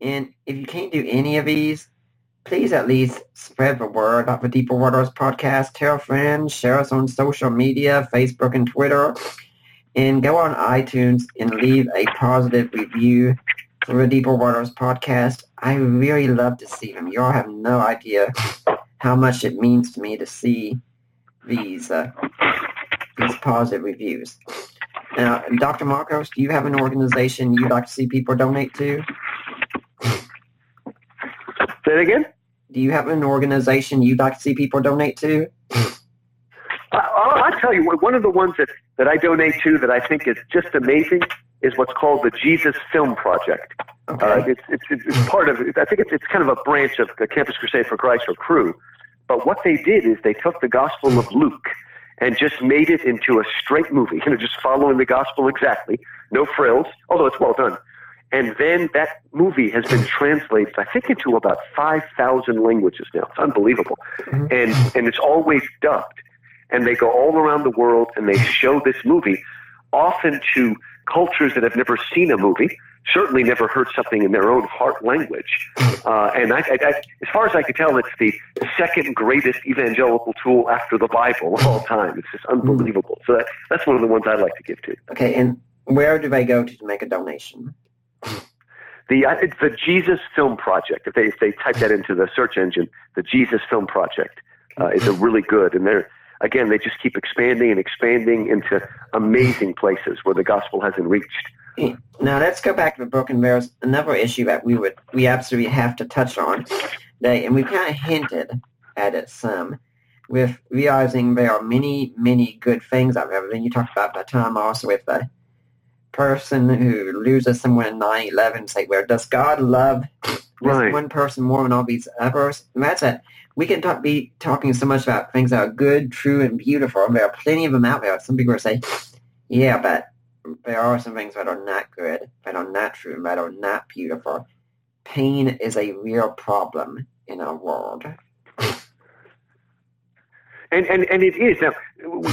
And if you can't do any of these, please at least spread the word about the Deeper Waters podcast. Tell friends, share us on social media, Facebook and Twitter. And go on iTunes and leave a positive review for the Deeper Waters podcast. I really love to see them. Y'all have no idea how much it means to me to see these positive reviews. Now, Dr. Markos, do you have an organization you'd like to see people donate to? Say it again? Do you have an organization you'd like to see people donate to? I'll tell you, one of the ones that I donate to that I think is just amazing is what's called the Jesus Film Project. Okay. It's part of – I think it's kind of a branch of the Campus Crusade for Christ or Crew. But what they did is they took the Gospel of Luke and just made it into a straight movie, you know, just following the Gospel exactly, no frills, although it's well done. And then that movie has been translated, I think, into about 5,000 languages now. It's unbelievable. And it's always dubbed. And they go all around the world and they show this movie, often to cultures that have never seen a movie, certainly never heard something in their own heart language. And I, as far as I could tell, it's the second greatest evangelical tool after the Bible of all time. It's just unbelievable. So that's one of the ones I like to give to. Okay, and where do they go to make a donation? It's the Jesus Film Project. If they type that into the search engine, the Jesus Film Project is a really good, and they're again, they just keep expanding and expanding into amazing places where the gospel hasn't reached. Now, let's go back to the book, and there's another issue that we absolutely have to touch on today, and we kind of hinted at it some, with realizing there are many, many good things out there. Then you talked about the time also with the person who loses someone in 9/11, say, well, does God love this one person more than all these others? And that's it. We can be talking so much about things that are good, true, and beautiful. And there are plenty of them out there. Some people will say, yeah, but there are some things that are not good, that are not true, that are not beautiful. Pain is a real problem in our world. And it is. Now,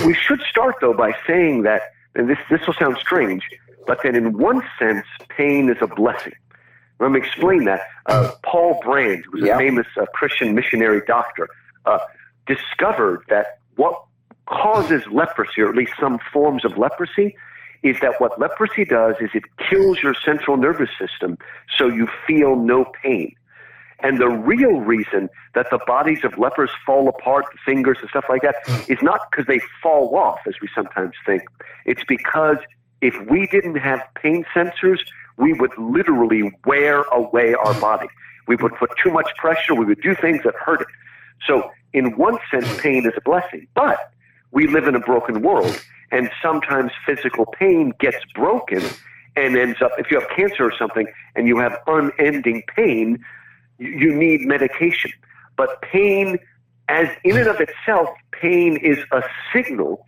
we should start, though, by saying that, and this will sound strange, but that in one sense, pain is a blessing. Let me explain that. Paul Brand, who's a famous Christian missionary doctor, discovered that what causes leprosy, or at least some forms of leprosy, is that what leprosy does is it kills your central nervous system so you feel no pain. And the real reason that the bodies of lepers fall apart, fingers and stuff like that, is not because they fall off, as we sometimes think. It's because if we didn't have pain sensors, we would literally wear away our body. We would put too much pressure. We would do things that hurt it. So in one sense, pain is a blessing. But we live in a broken world, and sometimes physical pain gets broken and ends up, if you have cancer or something and you have unending pain, you need medication. But pain, as in and of itself, pain is a signal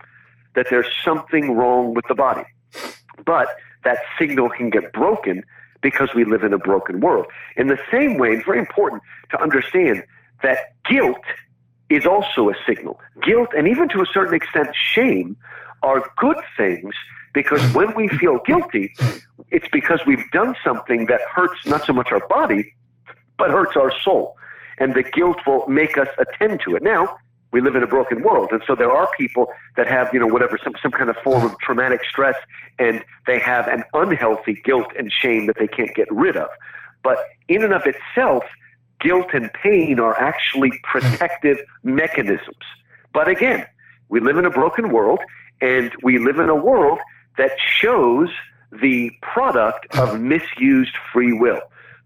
that there's something wrong with the body. But that signal can get broken because we live in a broken world. In the same way, it's very important to understand that guilt is also a signal. Guilt, and even to a certain extent shame, are good things Because when we feel guilty, it's because we've done something that hurts not so much our body, but hurts our soul. And the guilt will make us attend to it. Now, we live in a broken world, and so there are people that have, whatever, some kind of form of traumatic stress, and they have an unhealthy guilt and shame that they can't get rid of. But in and of itself, guilt and pain are actually protective mechanisms. But again, we live in a broken world, and we live in a world that shows the product of misused free will.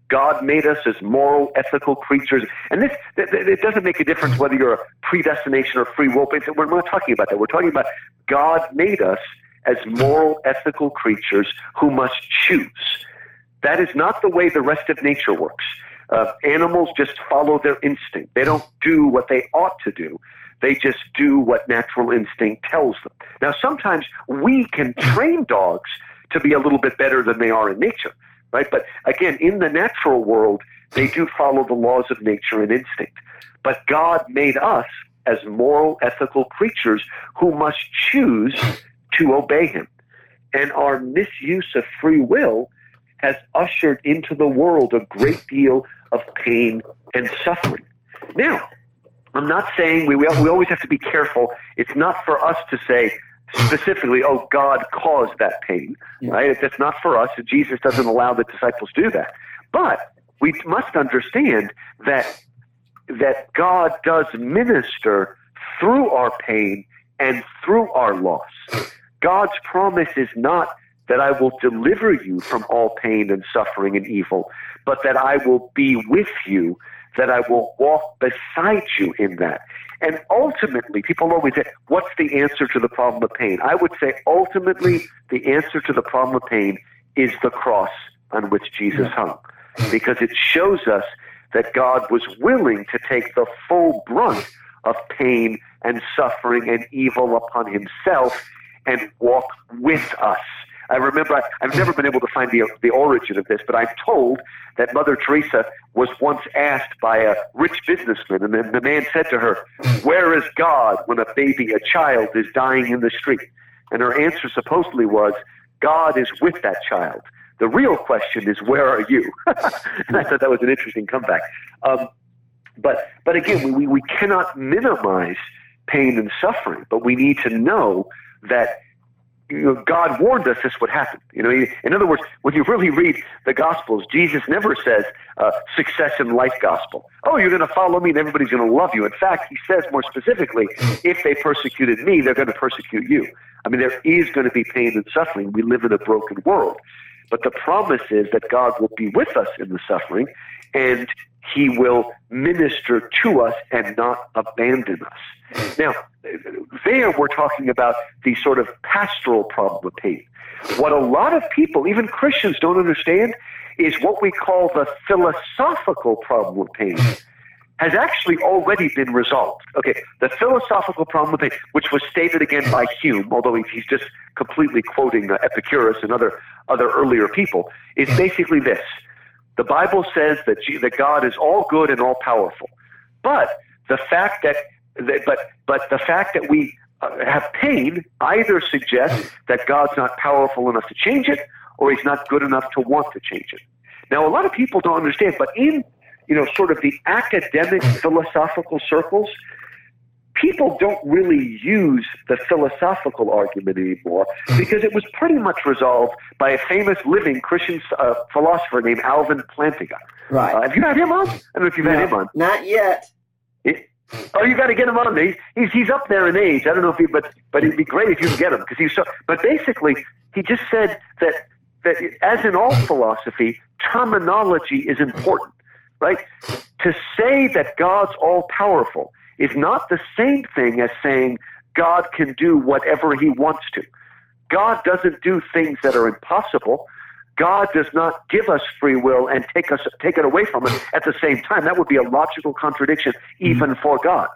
God made us as moral, ethical creatures. And this, it doesn't make a difference whether you're a predestination or free will. We're not talking about that. We're talking about God made us as moral, ethical creatures who must choose. That is not the way the rest of nature works. Animals just follow their instinct. They don't do what they ought to do. They just do what natural instinct tells them. Now, sometimes we can train dogs to be a little bit better than they are in nature. Right? But again, in the natural world, they do follow the laws of nature and instinct. But God made us as moral, ethical creatures who must choose to obey him. And our misuse of free will has ushered into the world a great deal of pain and suffering. Now, I'm not saying we always have to be careful. It's not for us to say, specifically, oh, God caused that pain, right? That's not for us. Jesus doesn't allow the disciples to do that. But we must understand that God does minister through our pain and through our loss. God's promise is not that I will deliver you from all pain and suffering and evil, but that I will be with you, that I will walk beside you in that. And ultimately, people always say, what's the answer to the problem of pain? I would say ultimately the answer to the problem of pain is the cross on which Jesus hung, because it shows us that God was willing to take the full brunt of pain and suffering and evil upon himself and walk with us. I remember, I've never been able to find the origin of this, but I'm told that Mother Teresa was once asked by a rich businessman, and then the man said to her, where is God when a child is dying in the street? And her answer supposedly was, God is with that child. The real question is, where are you? And I thought that was an interesting comeback. But again, we cannot minimize pain and suffering, but we need to know that God warned us this would happen. In other words, when you really read the Gospels, Jesus never says success in life gospel. Oh, you're going to follow me and everybody's going to love you. In fact, he says more specifically, if they persecuted me, they're going to persecute you. I mean, there is going to be pain and suffering. We live in a broken world. But the promise is that God will be with us in the suffering, and he will minister to us and not abandon us. Now, there we're talking about the sort of pastoral problem of pain. What a lot of people, even Christians, don't understand is what we call the philosophical problem of pain has actually already been resolved. Okay, the philosophical problem of pain, which was stated again by Hume, although he's just completely quoting Epicurus and other earlier people, is basically this. The Bible says that God is all good and all powerful, but the fact that we have pain either suggests that God's not powerful enough to change it, or he's not good enough to want to change it. Now, a lot of people don't understand, but in sort of the academic philosophical circles, people don't really use the philosophical argument anymore because it was pretty much resolved by a famous living Christian philosopher named Alvin Plantinga. Right. Have you had him on? I don't know if you've had him on. Not yet. You got to get him on. He's up there in age. I don't know if but it'd be great if you could get him because he's so. But basically, he just said that as in all philosophy, terminology is important, right? To say that God's all powerful is not the same thing as saying God can do whatever he wants to. God doesn't do things that are impossible. God does not give us free will and take it away from us at the same time. That would be a logical contradiction even for God,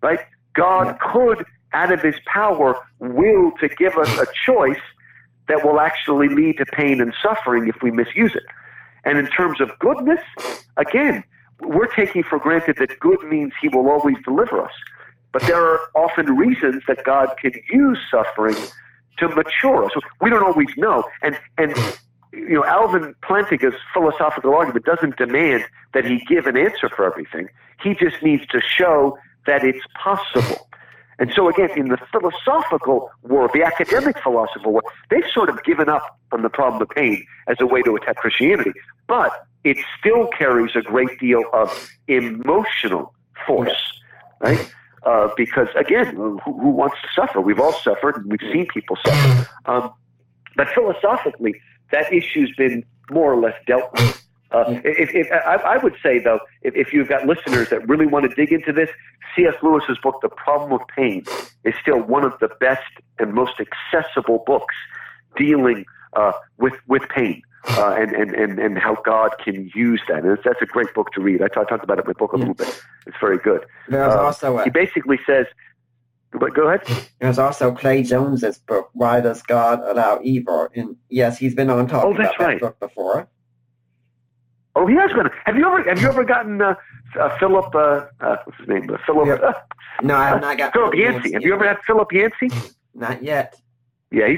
right? God could, out of his power, will to give us a choice that will actually lead to pain and suffering if we misuse it. And in terms of goodness, again, we're taking for granted that good means he will always deliver us. But there are often reasons that God can use suffering to mature us. We don't always know. And you know, Alvin Plantinga's philosophical argument doesn't demand that he give an answer for everything. He just needs to show that it's possible. And so again, in the philosophical world, the academic philosophical world, they've sort of given up on the problem of pain as a way to attack Christianity. But it still carries a great deal of emotional force, right? Because again, who wants to suffer? We've all suffered, and we've seen people suffer. But philosophically, that issue's been more or less dealt with. I would say, though, if you've got listeners that really want to dig into this, C.S. Lewis's book, The Problem of Pain, is still one of the best and most accessible books dealing with pain and how God can use that. And that's a great book to read. I talked about it in my book a little bit. It's very good. There's also he basically says, but go ahead. There's also Clay Jones's book, Why Does God Allow Evil? And yes, he's been on talking about that book before. Oh, he has been. Have you ever gotten Philip? What's his name? Philip. Yep. No, I have not got Philip Yancey. Have you ever had Philip Yancey? Not yet. Yeah,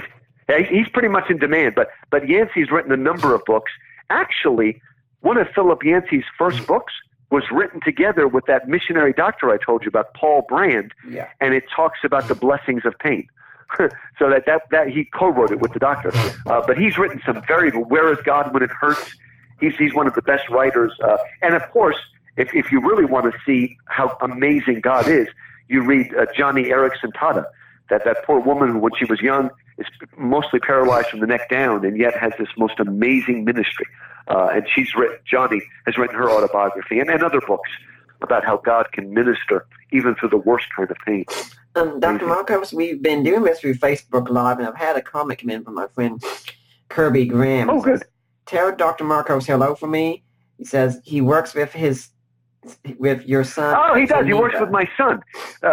he's pretty much in demand. But Yancey's written a number of books. Actually, one of Philip Yancey's first books was written together with that missionary doctor I told you about, Paul Brand. Yeah. And it talks about the blessings of pain. So that he co-wrote it with the doctor. But he's written some very. Where is God when it hurts? He's one of the best writers. And, of course, if you really want to see how amazing God is, you read Johnny Erickson Tata, that poor woman who, when she was young, is mostly paralyzed from the neck down and yet has this most amazing ministry. And Johnny has written her autobiography and other books about how God can minister even through the worst kind of pain. Dr. Markos, we've been doing this through Facebook Live, and I've had a comment come in from my friend Kirby Graham. Oh, good. Tell Dr. Markos hello for me. He says he works with your son. Oh, he does. He works with my son.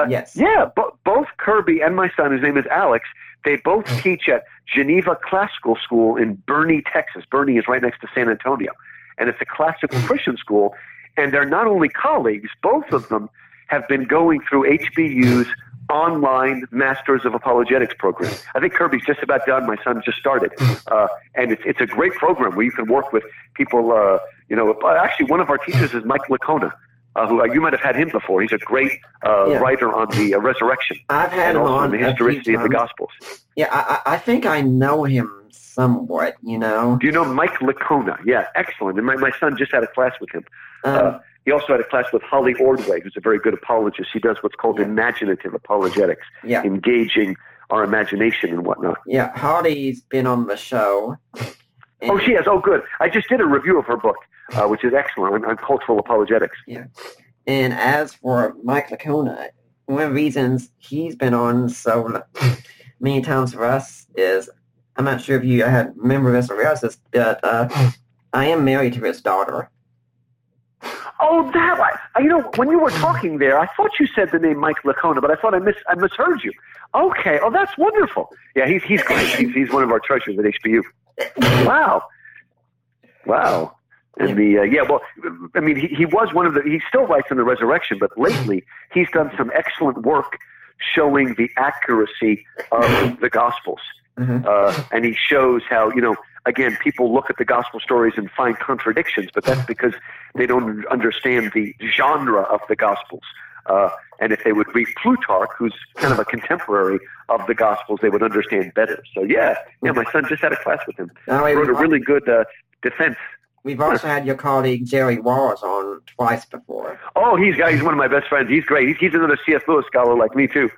Yes. Yeah, both Kirby and my son, his name is Alex, they both teach at Geneva Classical School in Bernie, Texas. Bernie is right next to San Antonio. And it's a classical Christian school. And they're not only colleagues, both of them have been going through HBU's online Masters of Apologetics program. I think Kirby's just about done. My son just started. And it's a great program where you can work with people, actually one of our teachers is Mike Lacona, who you might have had him before. He's a great writer on the resurrection. I've had him on the historicity of the Gospels. Yeah, I think I know him somewhat, you know. Do you know Mike Lacona? Yeah, excellent. And my son just had a class with him. He also had a class with Holly Ordway, who's a very good apologist. He does what's called imaginative apologetics, engaging our imagination and whatnot. Yeah, Holly's been on the show. Oh, she has? Oh, good. I just did a review of her book, which is excellent, on cultural apologetics. Yeah. And as for Mike Lacona, one of the reasons he's been on so many times for us is, I'm not sure if you remember this or realize this, but I am married to his daughter. Oh, when you were talking there, I thought you said the name Mike Lacona, but I thought I misheard you. Okay. Oh, that's wonderful. Yeah, he's great. He's one of our treasures at HBU. Wow. And he was one of the – he still writes on the resurrection, but lately he's done some excellent work showing the accuracy of the Gospels. Mm-hmm. And he shows how, again, people look at the gospel stories and find contradictions, but that's because they don't understand the genre of the Gospels. And if they would read Plutarch, who's kind of a contemporary of the Gospels, they would understand better. So, my son just had a class with him. He wrote a really good defense. We've also had your colleague Jerry Walls on twice before. Oh, he's one of my best friends. He's great. He's another C.S. Lewis scholar like me, too.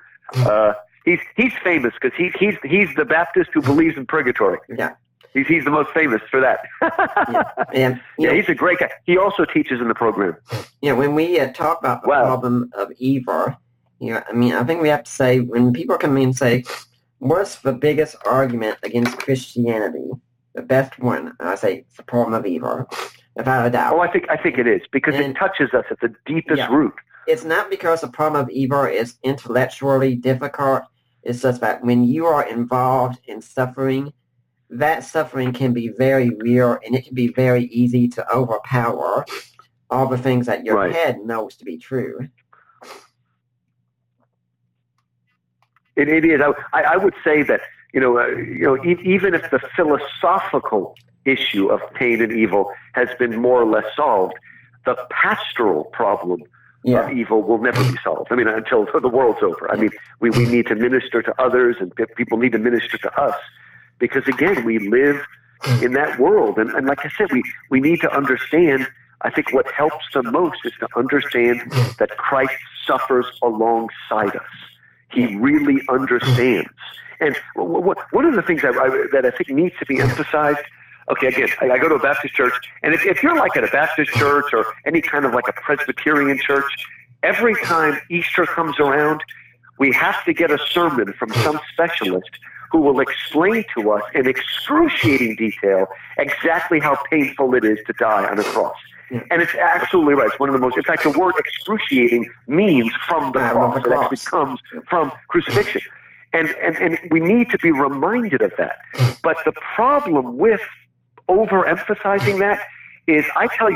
He's famous because he's the Baptist who believes in purgatory. Yeah. He's the most famous for that. He's a great guy. He also teaches in the program. Yeah, when we talk about the problem of evil, I think we have to say, when people come in and say, what's the biggest argument against Christianity? The best one, I say, it's the problem of evil, without a doubt. Oh, I think it is, because it touches us at the deepest root. It's not because the problem of evil is intellectually difficult. It's just that when you are involved in suffering, that suffering can be very real, and it can be very easy to overpower all the things that your head knows to be true. It is. I would say that even if the philosophical issue of pain and evil has been more or less solved, the pastoral problem of evil will never be solved. I mean, until the world's over. I mean, we need to minister to others, and people need to minister to us, because again, we live in that world. And like I said, we need to understand, I think what helps the most is to understand that Christ suffers alongside us. He really understands. And one of the things that I think needs to be emphasized, okay, again, I go to a Baptist church, and if you're like at a Baptist church or any kind of like a Presbyterian church, every time Easter comes around, we have to get a sermon from some specialist who will explain to us in excruciating detail exactly how painful it is to die on a cross. And it's absolutely right. It's one of the most, in fact, the word excruciating means from the cross. It actually comes from crucifixion. And we need to be reminded of that. But the problem with overemphasizing that is, I tell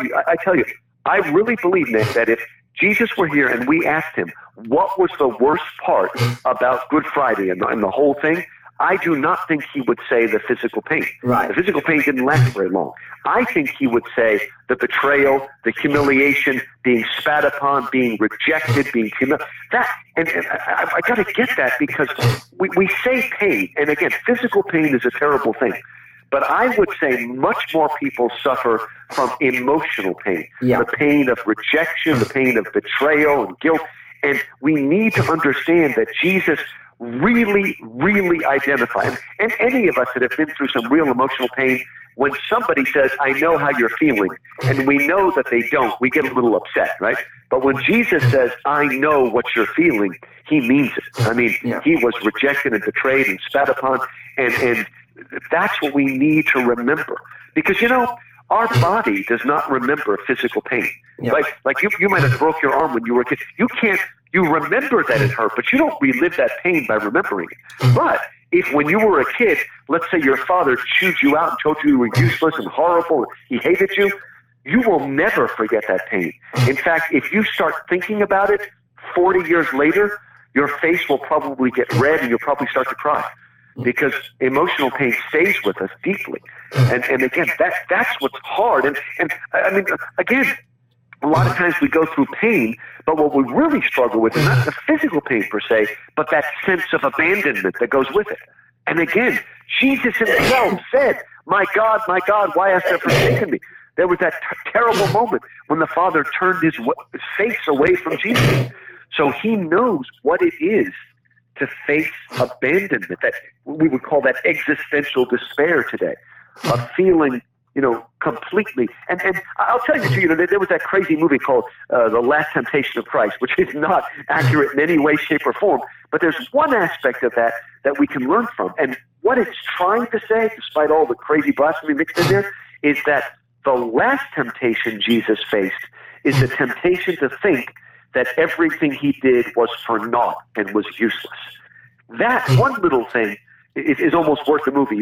you, I really believe, Nick, that if Jesus were here and we asked him, what was the worst part about Good Friday and the whole thing? I do not think he would say the physical pain. Right. The physical pain didn't last very long. I think he would say the betrayal, the humiliation, being spat upon, being rejected, being humiliated. And I got to get that, because we say pain, and again, physical pain is a terrible thing. But I would say much more people suffer from emotional pain, the pain of rejection, the pain of betrayal and guilt. And we need to understand that Jesus really, really identify. And any of us that have been through some real emotional pain, when somebody says, I know how you're feeling, and we know that they don't, we get a little upset, right? But when Jesus says, I know what you're feeling, he means it. I mean, he was rejected and betrayed and spat upon, and that's what we need to remember. Because, our body does not remember physical pain. Yeah. Like you might have broke your arm when you were a kid. You remember that it hurt, but you don't relive that pain by remembering it. But if when you were a kid, let's say your father chewed you out and told you were useless and horrible, he hated you, you will never forget that pain. In fact, if you start thinking about it 40 years later, your face will probably get red and you'll probably start to cry. Because emotional pain stays with us deeply. And again, that's what's hard. And I mean, again, a lot of times we go through pain, but what we really struggle with is not the physical pain per se, but that sense of abandonment that goes with it. And again, Jesus himself said, my God, why hast thou forsaken me? There was that terrible moment when the Father turned his face away from Jesus. So he knows what it is to face abandonment, that we would call that existential despair today, of feeling, completely. And I'll tell you, there was that crazy movie called The Last Temptation of Christ, which is not accurate in any way, shape, or form. But there's one aspect of that that we can learn from. And what it's trying to say, despite all the crazy blasphemy mixed in there, is that the last temptation Jesus faced is the temptation to think that everything he did was for naught and was useless. That one little thing is almost worth the movie,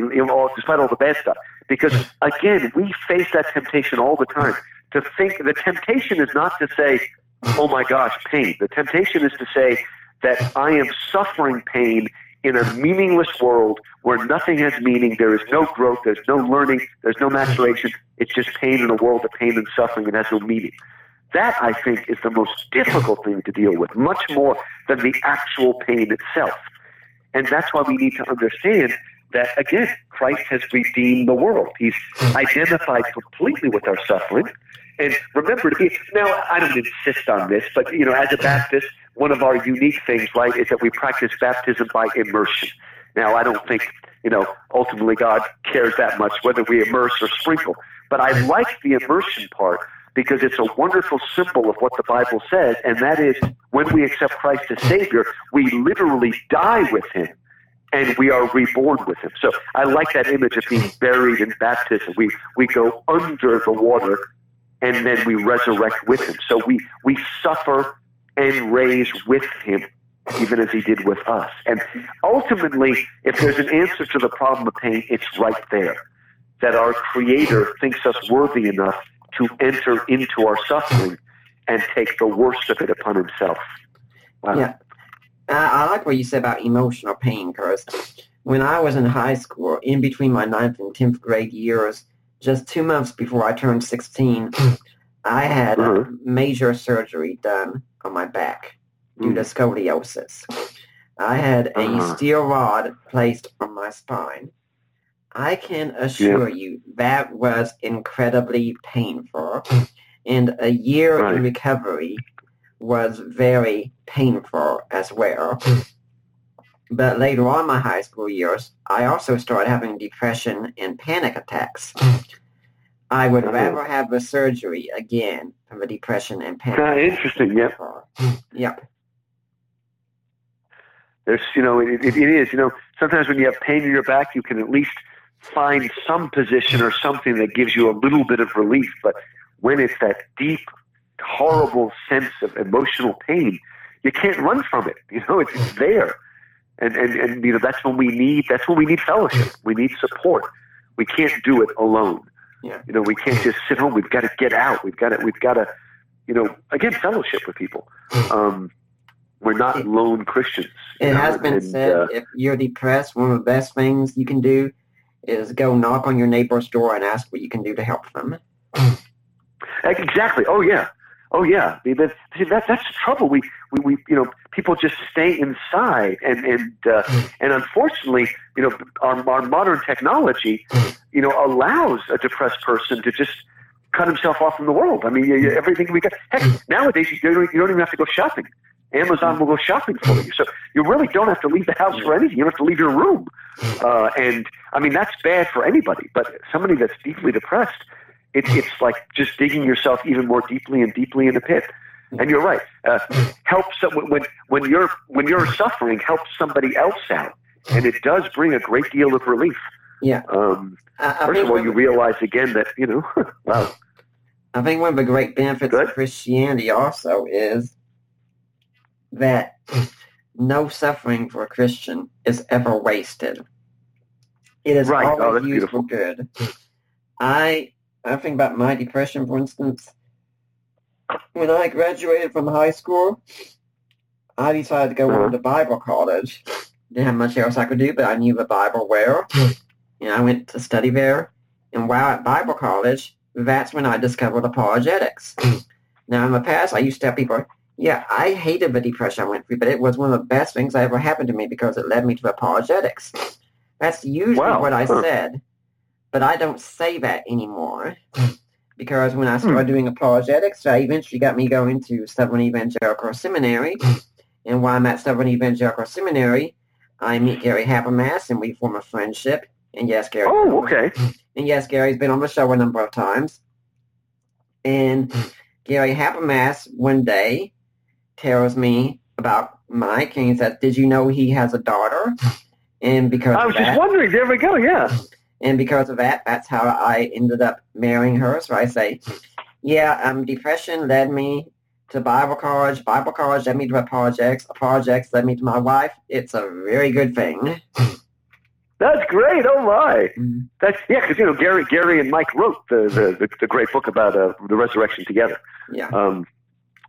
despite all the bad stuff. Because, again, we face that temptation all the time. To think, the temptation is not to say, oh my gosh, pain. The temptation is to say that I am suffering pain in a meaningless world where nothing has meaning, there is no growth, there's no learning, there's no maturation. It's just pain in a world of pain and suffering, and has no meaning. That, I think, is the most difficult thing to deal with, much more than the actual pain itself. And that's why we need to understand that, again, Christ has redeemed the world. He's identified completely with our suffering. And remember to be – now, I don't insist on this, but, as a Baptist, one of our unique things, right, is that we practice baptism by immersion. Now, I don't think, ultimately God cares that much whether we immerse or sprinkle. But I like the immersion part, because it's a wonderful symbol of what the Bible says, and that is when we accept Christ as Savior, we literally die with him, and we are reborn with him. So I like that image of being buried in baptism. We go under the water, and then we resurrect with him. So we suffer and raise with him, even as he did with us. And ultimately, if there's an answer to the problem of pain, it's right there, that our Creator thinks us worthy enough to enter into our suffering and take the worst of it upon himself. Wow. Yeah. I like what you said about emotional pain, Chris, When I was in high school, in between my 9th and 10th grade years, just 2 months before I turned 16, I had a major surgery done on my back due to scoliosis. I had a steel rod placed on my spine. I can assure you that was incredibly painful, and a year in recovery was very painful as well. But later on in my high school years, I also started having depression and panic attacks. I would rather have the surgery again than the depression and panic attacks. Interesting, Yep. There's, you know, it is, you know, sometimes when you have pain in your back, you can at least find some position or something that gives you a little bit of relief. But when it's that deep, horrible sense of emotional pain, you can't run from it. You know, it's there. And you know, that's when we need fellowship. We need support. We can't do it alone. Yeah. You know, we can't just sit home. We've got to get out. We've got to, you know, again, fellowship with people. We're not lone Christians. It has been said, if you're depressed, one of the best things you can do is go knock on your neighbor's door and ask what you can do to help them. Exactly. Oh yeah. That's the trouble. We you know, people just stay inside, and unfortunately, you know, our modern technology, you know, allows a depressed person to just cut himself off from the world. I mean, everything we got. Heck, nowadays you don't even have to go shopping. Amazon will go shopping for you. So you really don't have to leave the house for anything. You don't have to leave your room. And I mean, that's bad for anybody, but somebody that's deeply depressed, it's like just digging yourself even more deeply in the pit. And you're right. Help someone when you're suffering, help somebody else out. And it does bring a great deal of relief. Yeah. First of all, you realize again that, you know, wow. I think one of the great benefits of Christianity also is that no suffering for a Christian is ever wasted. It is always used for good. I think about my depression, for instance. When I graduated from high school, I decided to go on to Bible college. Didn't have much else I could do, but I knew the Bible well. And I went to study there. And while at Bible college, that's when I discovered apologetics. Now, in the past, I used to tell people, yeah, I hated the depression I went through, but it was one of the best things that ever happened to me because it led me to apologetics. That's usually what I said, but I don't say that anymore because when I started doing apologetics, that eventually got me going to Southern Evangelical Seminary, and while I'm at Southern Evangelical Seminary, I meet Gary Habermas, and we form a friendship, and yes, Gary. Oh, okay. And yes, Gary's been on the show a number of times, and Gary Habermas one day tells me about Mike, and he said, did you know he has a daughter? And because I was just wondering, there we go, yeah. And because of that, that's how I ended up marrying her. So I say, yeah, depression led me to Bible college. Bible college led me to apologetics. Apologetics led me to my wife. It's a very good thing. That's great. Oh, my. That's, yeah, because, you know, Gary and Mike wrote the great book about the resurrection together. Yeah.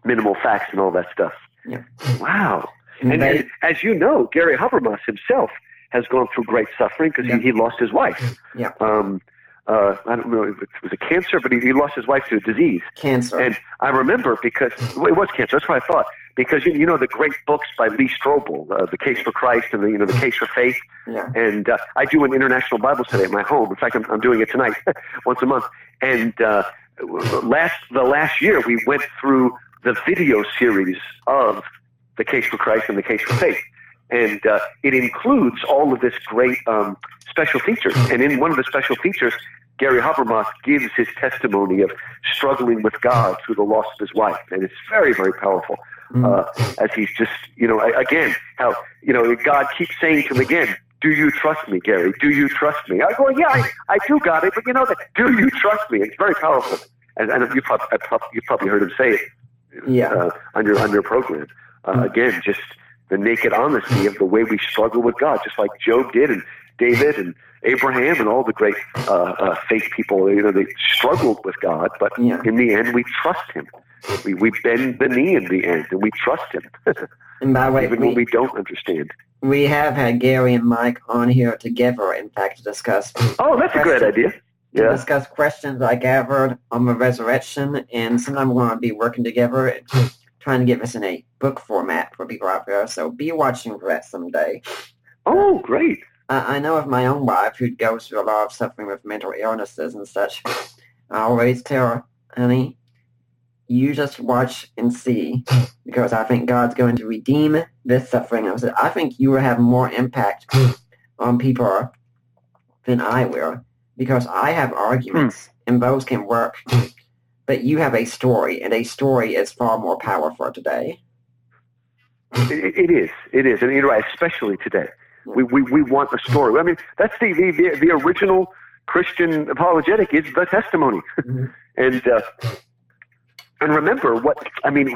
Minimal facts and all that stuff. Yeah. Wow. And as you know, Gary Habermas himself has gone through great suffering because he lost his wife. Yeah. I don't know if it was a cancer, but he lost his wife to a disease. Cancer. And I remember because it was cancer. That's what I thought. Because, you know, the great books by Lee Strobel, The Case for Christ and The Case for Faith. Yeah. And I do an international Bible study at my home. In fact, I'm doing it tonight once a month. And the last year we went through the video series of The Case for Christ and The Case for Faith. And it includes all of this great special features. And in one of the special features, Gary Habermas gives his testimony of struggling with God through the loss of his wife. And it's very, very powerful. As he's just, you know, again, how, you know, God keeps saying to him again, do you trust me, Gary? Do you trust me? I go, yeah, I do, got it. But, you know, do you trust me? It's very powerful. And you've probably heard him say it on your program. Again, just the naked honesty of the way we struggle with God, just like Job did and David and Abraham and all the great faith people. You know, they struggled with God, but in the end, we trust him. We bend the knee in the end, and we trust him. And by the way, even when we don't understand. We have had Gary and Mike on here together, in fact, to discuss. Oh, that's a great idea. Yeah. To discuss questions I gathered on the resurrection, and sometime we're going to be working together and trying to get this in a book format for people out there. So be watching for that someday. Oh, great. I know of my own wife who goes through a lot of suffering with mental illnesses and such. I always tell her, honey, you just watch and see, because I think God's going to redeem this suffering. I think you will have more impact on people than I will, because I have arguments, and those can work. But you have a story, and a story is far more powerful today. It is. And you're right, especially today. We want a story. I mean, that's the original Christian apologetic is the testimony. And remember what, I mean,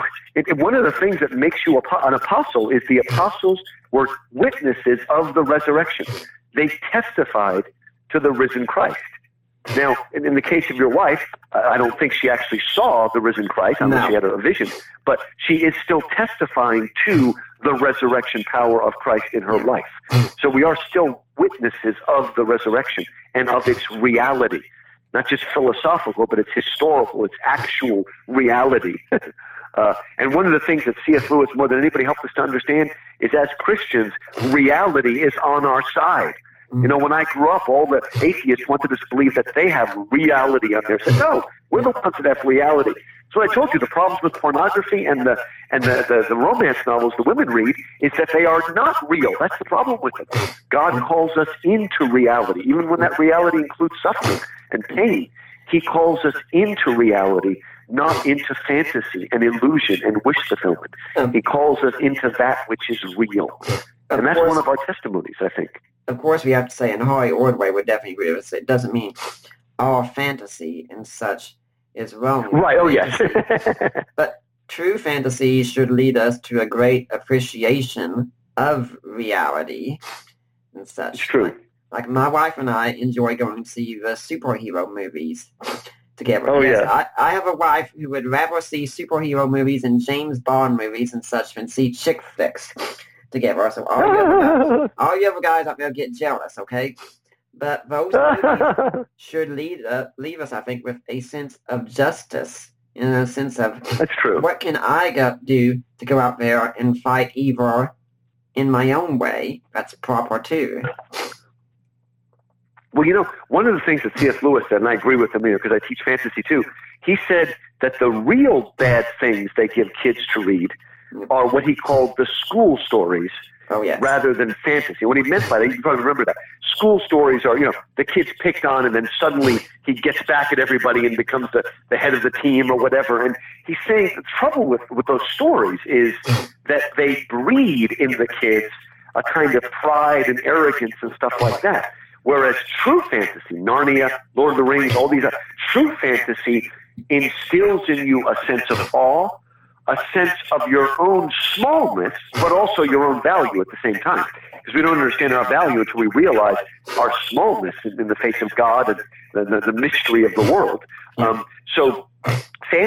one of the things that makes you an apostle is the apostles were witnesses of the resurrection. They testified to the risen Christ. Now, in the case of your wife, I don't think she actually saw the risen Christ unless she had a vision, but she is still testifying to the resurrection power of Christ in her life. So we are still witnesses of the resurrection and of its reality. Not just philosophical, but it's historical, it's actual reality. And one of the things that C.S. Lewis, more than anybody, helped us to understand is as Christians, reality is on our side. You know, when I grew up, all the atheists wanted us to believe that they have reality on their side. No, we're the ones that have reality. So I told you the problems with pornography and the romance novels the women read is that they are not real. That's the problem with it. God calls us into reality, even when that reality includes suffering and pain. He calls us into reality, not into fantasy and illusion and wish fulfillment. He calls us into that which is real. And that's one of our testimonies, I think. Of course, we have to say, and Harry Ordway would definitely agree with us, it doesn't mean all fantasy and such is wrong. Right, oh yes. But true fantasy should lead us to a great appreciation of reality and such. It's true. Like my wife and I enjoy going to see the superhero movies together. Oh yes, yeah. I have a wife who would rather see superhero movies and James Bond movies and such than see chick flicks together. So all you other guys out there get jealous, okay? But those movies should leave us, I think, with a sense of justice, in a sense of that's true. What can I do to go out there and fight evil in my own way? That's proper too. Well, you know, one of the things that C.S. Lewis said, and I agree with him here because I teach fantasy too, he said that the real bad things they give kids to read are what he called the school stories. Oh, yes. Rather than fantasy. What he meant by that, you can probably remember that. School stories are, you know, the kid's picked on and then suddenly he gets back at everybody and becomes the head of the team or whatever. And he's saying the trouble with those stories is that they breed in the kids a kind of pride and arrogance and stuff like that. Whereas true fantasy, Narnia, Lord of the Rings, all these, true fantasy instills in you a sense of awe, a sense of your own smallness, but also your own value at the same time. Because we don't understand our value until we realize our smallness in the face of God and the mystery of the world. So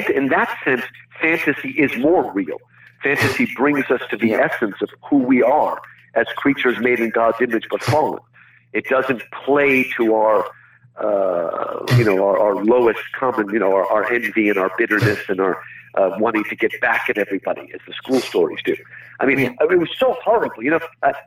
in that sense, fantasy is more real. Fantasy brings us to the essence of who we are as creatures made in God's image but fallen. It doesn't play to our lowest common, our envy and our bitterness and our wanting to get back at everybody, as the school stories do. I mean, it was so horrible. You know,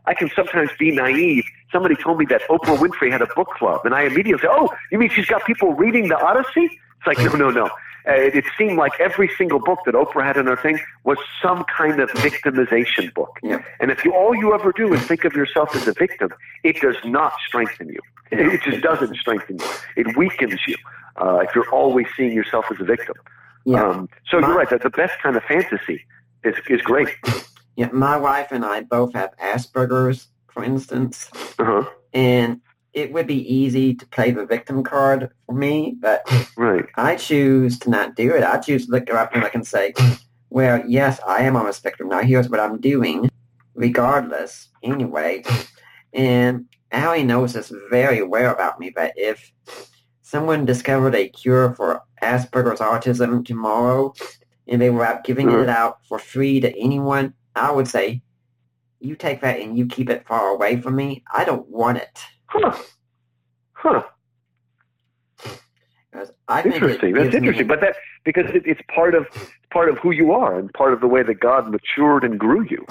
I can sometimes be naive. Somebody told me that Oprah Winfrey had a book club, and I immediately said, "Oh, you mean she's got people reading the Odyssey?" It's like, no. It seemed like every single book that Oprah had in her thing was some kind of victimization book. Yeah. And if all you ever do is think of yourself as a victim, it does not strengthen you. It just doesn't strengthen you. It weakens you if you're always seeing yourself as a victim. Yeah. So you're right, that the best kind of fantasy is great. Yeah, my wife and I both have Asperger's, for instance, and it would be easy to play the victim card for me, but I choose to not do it. I choose to look up and I can say, well, yes, I am on the spectrum. Now here's what I'm doing, regardless, anyway. And Allie knows this very well about me, but if someone discovered a cure for Asperger's autism tomorrow, and they were out giving it out for free to anyone, I would say, you take that and you keep it far away from me. I don't want it. Huh. That's interesting. But that, because it's part of who you are and part of the way that God matured and grew you.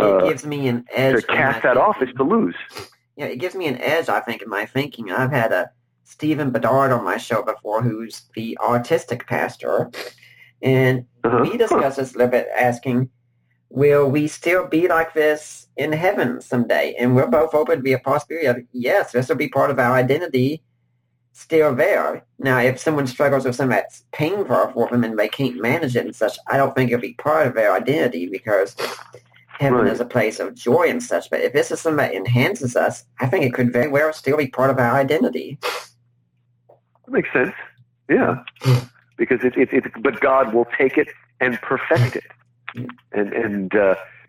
It gives me an edge. To cast that off is to lose. Yeah, it gives me an edge, I think, in my thinking. I've had a Stephen Bedard on my show before, who's the autistic pastor, and we discussed this a little bit, asking, will we still be like this in heaven someday? And we're both open to the possibility of, yes, this will be part of our identity still there. Now, if someone struggles with something that's painful for them and they can't manage it and such, I don't think it'll be part of their identity, because heaven is a place of joy and such. But if this is something that enhances us, I think it could very well still be part of our identity. That makes sense. Yeah. Because but God will take it and perfect it. And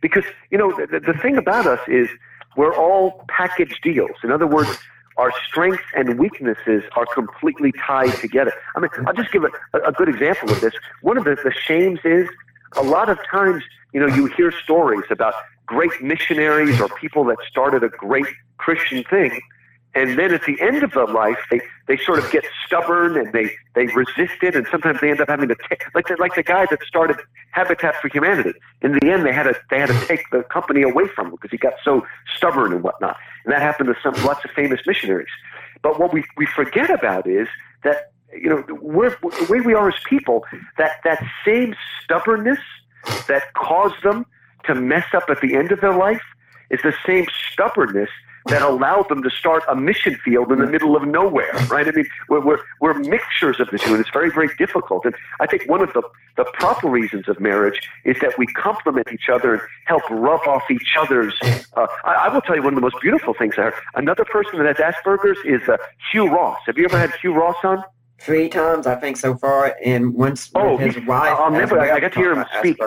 because, you know, the thing about us is we're all package deals. In other words, our strengths and weaknesses are completely tied together. I mean, I'll just give a good example of this. One of the shames is, a lot of times, you know, you hear stories about great missionaries or people that started a great Christian thing, and then at the end of their life, they sort of get stubborn and they resist it, and sometimes they end up having to take, like the guy that started Habitat for Humanity. In the end, they had to take the company away from him because he got so stubborn and whatnot. And that happened to lots of famous missionaries. But what we forget about is that, you know, the way we are as people, that same stubbornness that caused them to mess up at the end of their life is the same stubbornness that allowed them to start a mission field in the middle of nowhere, right? I mean, we're mixtures of the two, and it's very, very difficult. And I think one of the proper reasons of marriage is that we complement each other and help rub off each other's. I will tell you one of the most beautiful things I heard. Another person that has Asperger's is Hugh Ross. Have you ever had Hugh Ross on? 3 times, I think, so far, and once with his wife. I got to hear him speak.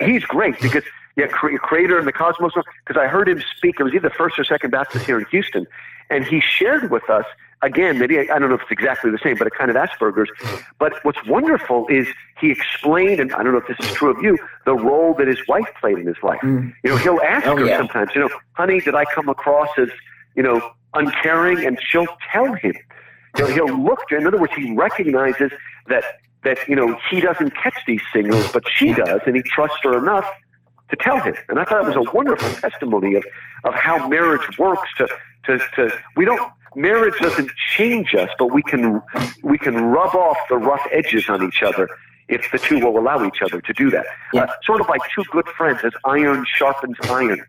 He's great because, yeah, creator in the Cosmos, because I heard him speak. It was either First or Second Baptist here in Houston, and he shared with us, again, maybe, I don't know if it's exactly the same, but a kind of Asperger's. But what's wonderful is he explained, and I don't know if this is true of you, the role that his wife played in his life. Mm. You know, he'll ask her sometimes, you know, honey, did I come across as, you know, uncaring? And she'll tell him. He'll look. In other words, he recognizes that you know, he doesn't catch these signals, but she does, and he trusts her enough to tell him. And I thought it was a wonderful testimony of how marriage works. Marriage doesn't change us, but we can rub off the rough edges on each other if the two will allow each other to do that. Yeah. Sort of like two good friends, as iron sharpens iron.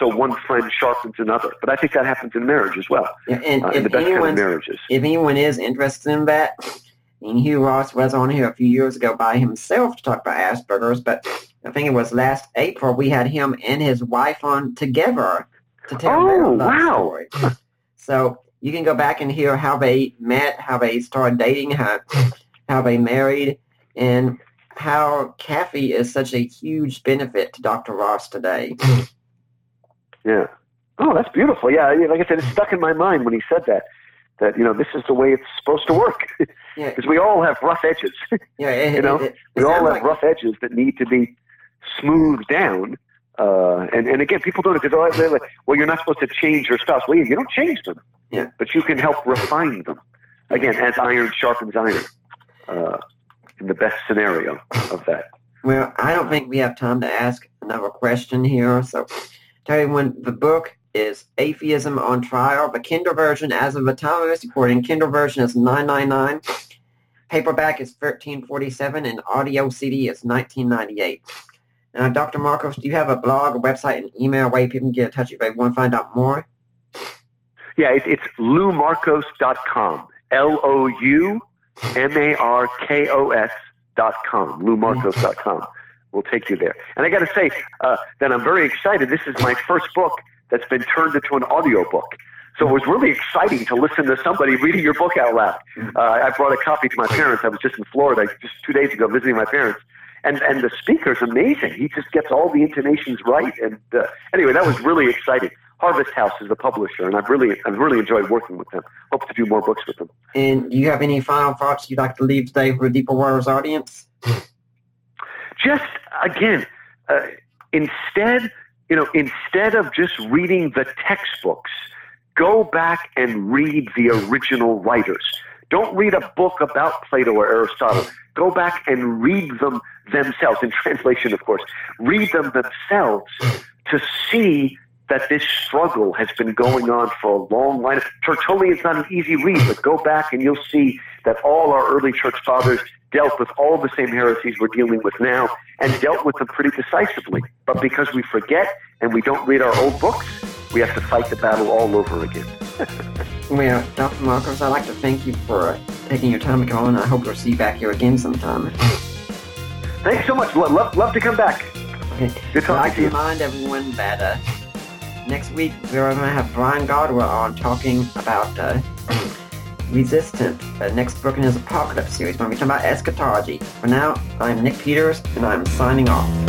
So one friend sharpens another. But I think that happens in marriage as well, in the best kind of marriages. If anyone is interested in that, and Hugh Ross was on here a few years ago by himself to talk about Asperger's, but I think it was last April we had him and his wife on together to tell their love story. So you can go back and hear how they met, how they started dating, how they married, and how Kathy is such a huge benefit to Dr. Ross today. Yeah. Oh, that's beautiful. Yeah, like I said, it stuck in my mind when he said that, you know, this is the way it's supposed to work. Because we all have rough edges. Yeah, you know, we all have rough edges that need to be smoothed down. And again, people don't, because they're like, well, you're not supposed to change your spouse. Well, you don't change them. Yeah. But you can help refine them. Again, as iron sharpens iron, in the best scenario of that. Well, I don't think we have time to ask another question here, so... Tell everyone, the book is Atheism on Trial. The Kindle version, as of the time of this recording, Kindle version is $9.99. Paperback is $13.47, and audio CD is $19.98. Now, Dr. Markos, do you have a blog, a website, an email way people can get in touch if they want to find out more? Yeah, it's loumarkos.com. LOUMARKOS.com. loumarkos.com. We'll take you there. And I got to say that I'm very excited. This is my first book that's been turned into an audio book. So it was really exciting to listen to somebody reading your book out loud. I brought a copy to my parents. I was just in Florida just 2 days ago visiting my parents. And the speaker's amazing. He just gets all the intonations right. And anyway, that was really exciting. Harvest House is the publisher, and I've really enjoyed working with them. Hope to do more books with them. And do you have any final thoughts you'd like to leave today for the Deeper Waters audience? Just, again, Instead of just reading the textbooks, go back and read the original writers. Don't read a book about Plato or Aristotle. Go back and read them themselves, in translation, of course. Read them themselves to see that this struggle has been going on for a long line. Tertullian's not an easy read, but go back and you'll see that all our early church fathers dealt with all the same heresies we're dealing with now and dealt with them pretty decisively. But because we forget and we don't read our old books, we have to fight the battle all over again. Well, Dr. Markos, I'd like to thank you for taking your time to come on. I hope we'll see you back here again sometime. Thanks so much. Love to come back. Okay. Good talking to you. I'd like to remind everyone that next week we're going to have Brian Godwell on talking about Resistance, the next book in his Apocalypse series. We're going to be talking about eschatology. For now, I'm Nick Peters, and I'm signing off.